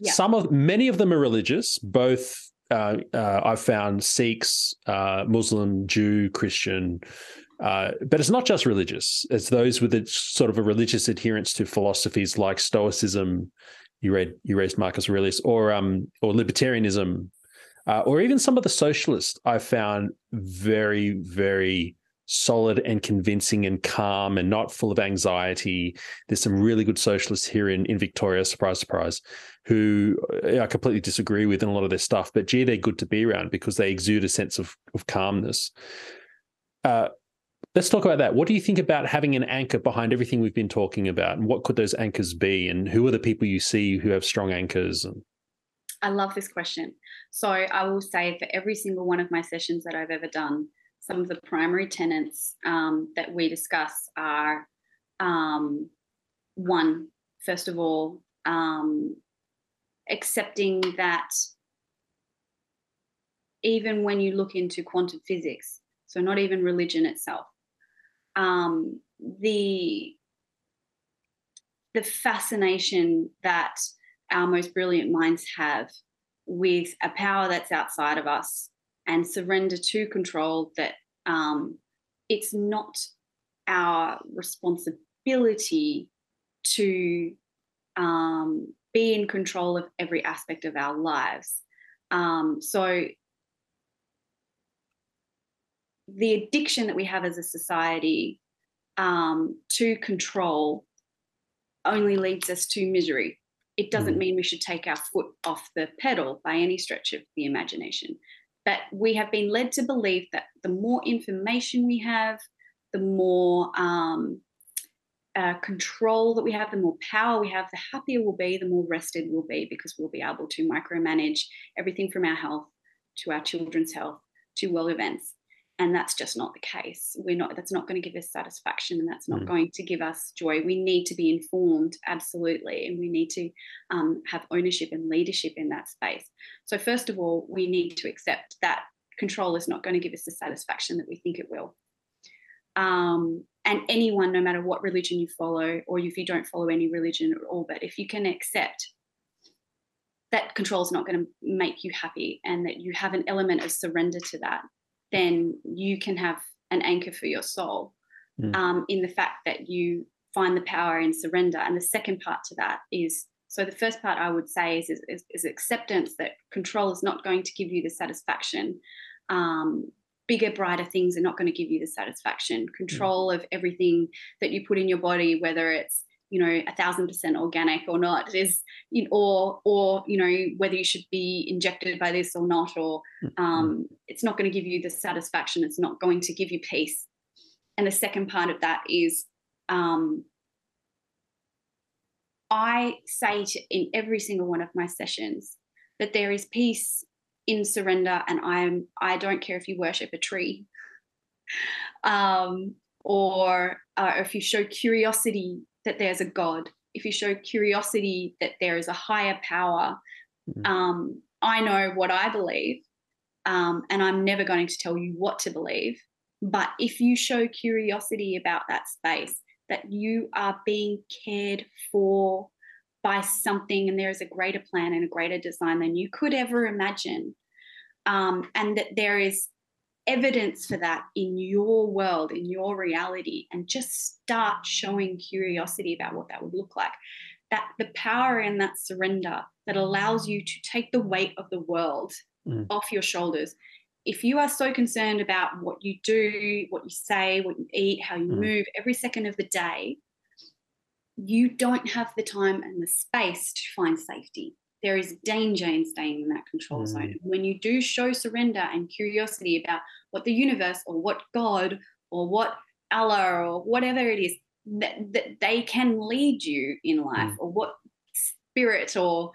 Yeah. Many of them are religious, both I've found Sikhs, Muslim, Jew, Christian, but it's not just religious. It's those with a sort of a religious adherence to philosophies like Stoicism, you raised Marcus Aurelius, or libertarianism, or even some of the socialists I found very, very solid and convincing and calm and not full of anxiety. There's some really good socialists here in Victoria, surprise, surprise, who I completely disagree with in a lot of their stuff, but gee, they're good to be around because they exude a sense of calmness. Let's talk about that. What do you think about having an anchor behind everything we've been talking about, and what could those anchors be, and who are the people you see who have strong anchors? I love this question. So I will say, for every single one of my sessions that I've ever done, some of the primary tenets that we discuss are, first of all, accepting that even when you look into quantum physics, so not even religion itself, the fascination that our most brilliant minds have with a power that's outside of us and surrender to control that it's not our responsibility to be in control of every aspect of our lives. So the addiction that we have as a society to control only leads us to misery. It doesn't mean we should take our foot off the pedal by any stretch of the imagination. But we have been led to believe that the more information we have, the more control that we have, the more power we have, the happier we'll be, the more rested we'll be, because we'll be able to micromanage everything from our health to our children's health to world events. And that's just not the case. That's not going to give us satisfaction, and that's not going to give us joy. We need to be informed, absolutely, and we need to have ownership and leadership in that space. So first of all, we need to accept that control is not going to give us the satisfaction that we think it will. And anyone, no matter what religion you follow, or if you don't follow any religion at all, but if you can accept that control is not going to make you happy and that you have an element of surrender to that, then you can have an anchor for your soul in the fact that you find the power in surrender. And the second part to that is, so the first part I would say is acceptance that control is not going to give you the satisfaction. Bigger, brighter things are not going to give you the satisfaction. Control of everything that you put in your body, whether it's, 1,000% organic or not, is, whether you should be injected by this or not, or it's not going to give you the satisfaction. It's not going to give you peace. And the second part of that is, I say in every single one of my sessions that there is peace in surrender, and I don't care if you worship a tree, or if you show curiosity that there's a God, if you show curiosity that there is a higher power, I know what I believe, and I'm never going to tell you what to believe. But if you show curiosity about that space, that you are being cared for by something, and there is a greater plan and a greater design than you could ever imagine, and that there is evidence for that in your world, in your reality, and just start showing curiosity about what that would look like. That the power in that surrender that allows you to take the weight of the world off your shoulders. If you are so concerned about what you do, what you say, what you eat, how you move every second of the day, you don't have the time and the space to find safety. There is danger in staying in that control zone. When you do show surrender and curiosity about what the universe or what God or what Allah or whatever it is that they can lead you in life, or what spirit or,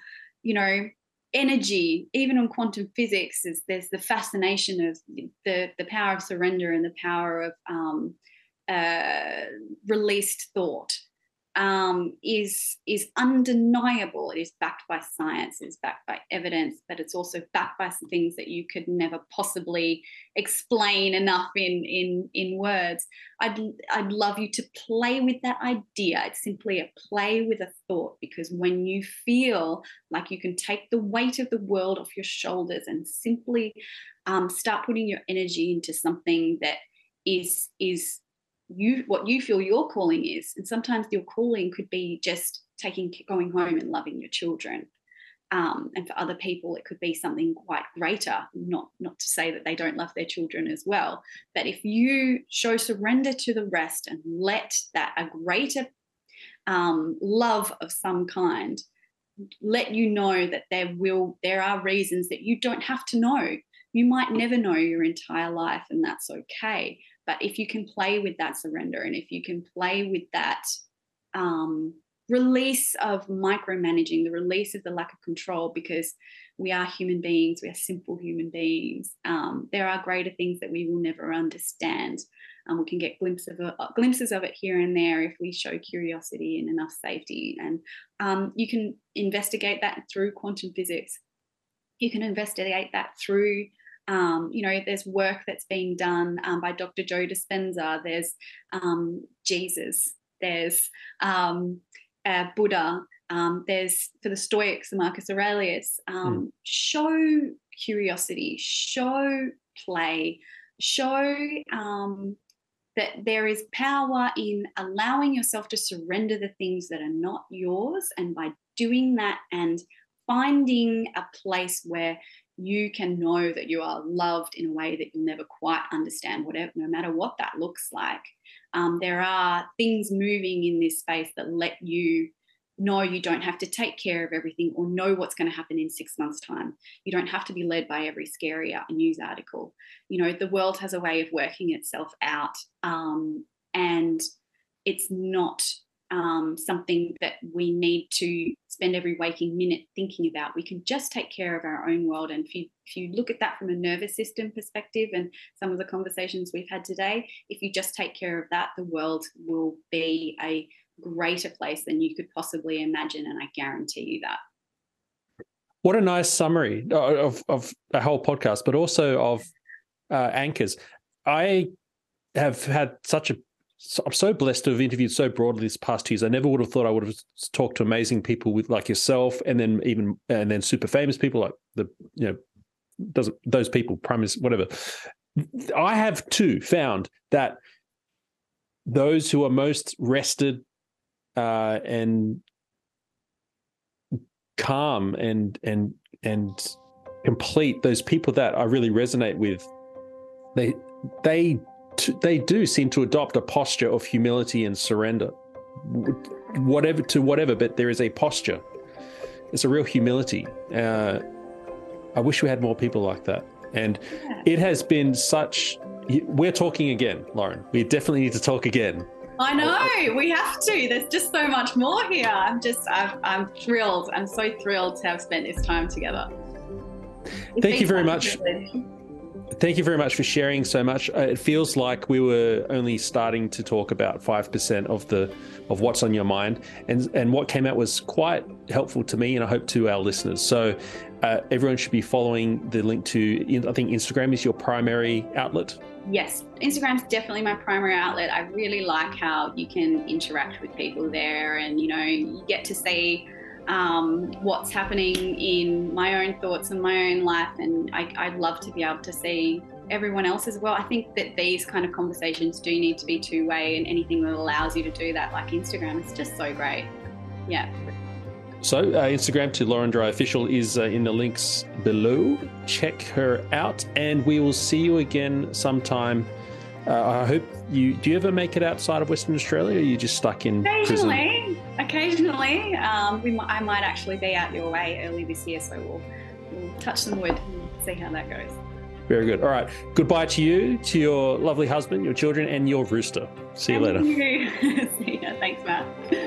energy, even on quantum physics, there's the fascination of the power of surrender and the power of released thought. Is undeniable. It is backed by science, it is backed by evidence, but it's also backed by some things that you could never possibly explain enough in words. I'd love you to play with that idea. It's simply a play with a thought, because when you feel like you can take the weight of the world off your shoulders and simply start putting your energy into something that is what you feel your calling is. And sometimes your calling could be just going home and loving your children, and for other people it could be something quite greater, not to say that they don't love their children as well, but if you show surrender to the rest and let that a greater love of some kind let you know that there are reasons that you don't have to know. You might never know your entire life, and that's okay. But if you can play with that surrender, and if you can play with that release of micromanaging, the release of the lack of control, because we are human beings, we are simple human beings. There are greater things that we will never understand. We can get glimpses of it here and there if we show curiosity and enough safety. And you can investigate that through quantum physics. You can investigate that through there's work that's being done by Dr. Joe Dispenza. There's Jesus, there's Buddha, There's, for the Stoics, Marcus Aurelius, show curiosity, show play, show that there is power in allowing yourself to surrender the things that are not yours, and by doing that and finding a place where you can know that you are loved in a way that you'll never quite understand, whatever, no matter what that looks like. There are things moving in this space that let you know you don't have to take care of everything or know what's going to happen in 6 months' time. You don't have to be led by every scary news article. You know, the world has a way of working itself out, and it's not something that we need to spend every waking minute thinking about. We can just take care of our own world. And if you look at that from a nervous system perspective, and some of the conversations we've had today, if you just take care of that, the world will be a greater place than you could possibly imagine, and I guarantee you that. What a nice summary of a whole podcast, but also of anchors. I have had I'm so blessed to have interviewed so broadly this past 2 years. I never would have thought I would have talked to amazing people with like yourself, and then super famous people like those people, prime minister, whatever. I have too found that those who are most rested and calm and complete, those people that I really resonate with, they do seem to adopt a posture of humility and surrender, whatever. But there is a posture. It's a real humility. I wish we had more people like that. And it has been such. We're talking again, Lauren. We definitely need to talk again. I know, we have to. There's just so much more here. I'm thrilled. I'm so thrilled to have spent this time together. Thank you very much. Thank you very much for sharing so much. It feels like we were only starting to talk about 5% of what's on your mind, and what came out was quite helpful to me, and I hope to our listeners. So everyone should be following the link to, I think Instagram is your primary outlet. Yes, Instagram's definitely my primary outlet. I really like how you can interact with people there, and you get to see what's happening in my own thoughts and my own life, and I'd love to be able to see everyone else as well. I think that these kind of conversations do need to be two-way, and anything that allows you to do that, like Instagram, is just so great. Yeah. So Instagram to Lauren Dry Official is in the links below. Check her out, and we will see you again sometime. I hope do you ever make it outside of Western Australia, or are you just stuck in prison? Occasionally. I might actually be out your way early this year, so we'll touch some wood and see how that goes. Very good. All right. Goodbye to you, to your lovely husband, your children, and your rooster. See you later. Thank you. See ya. Thanks, Matt.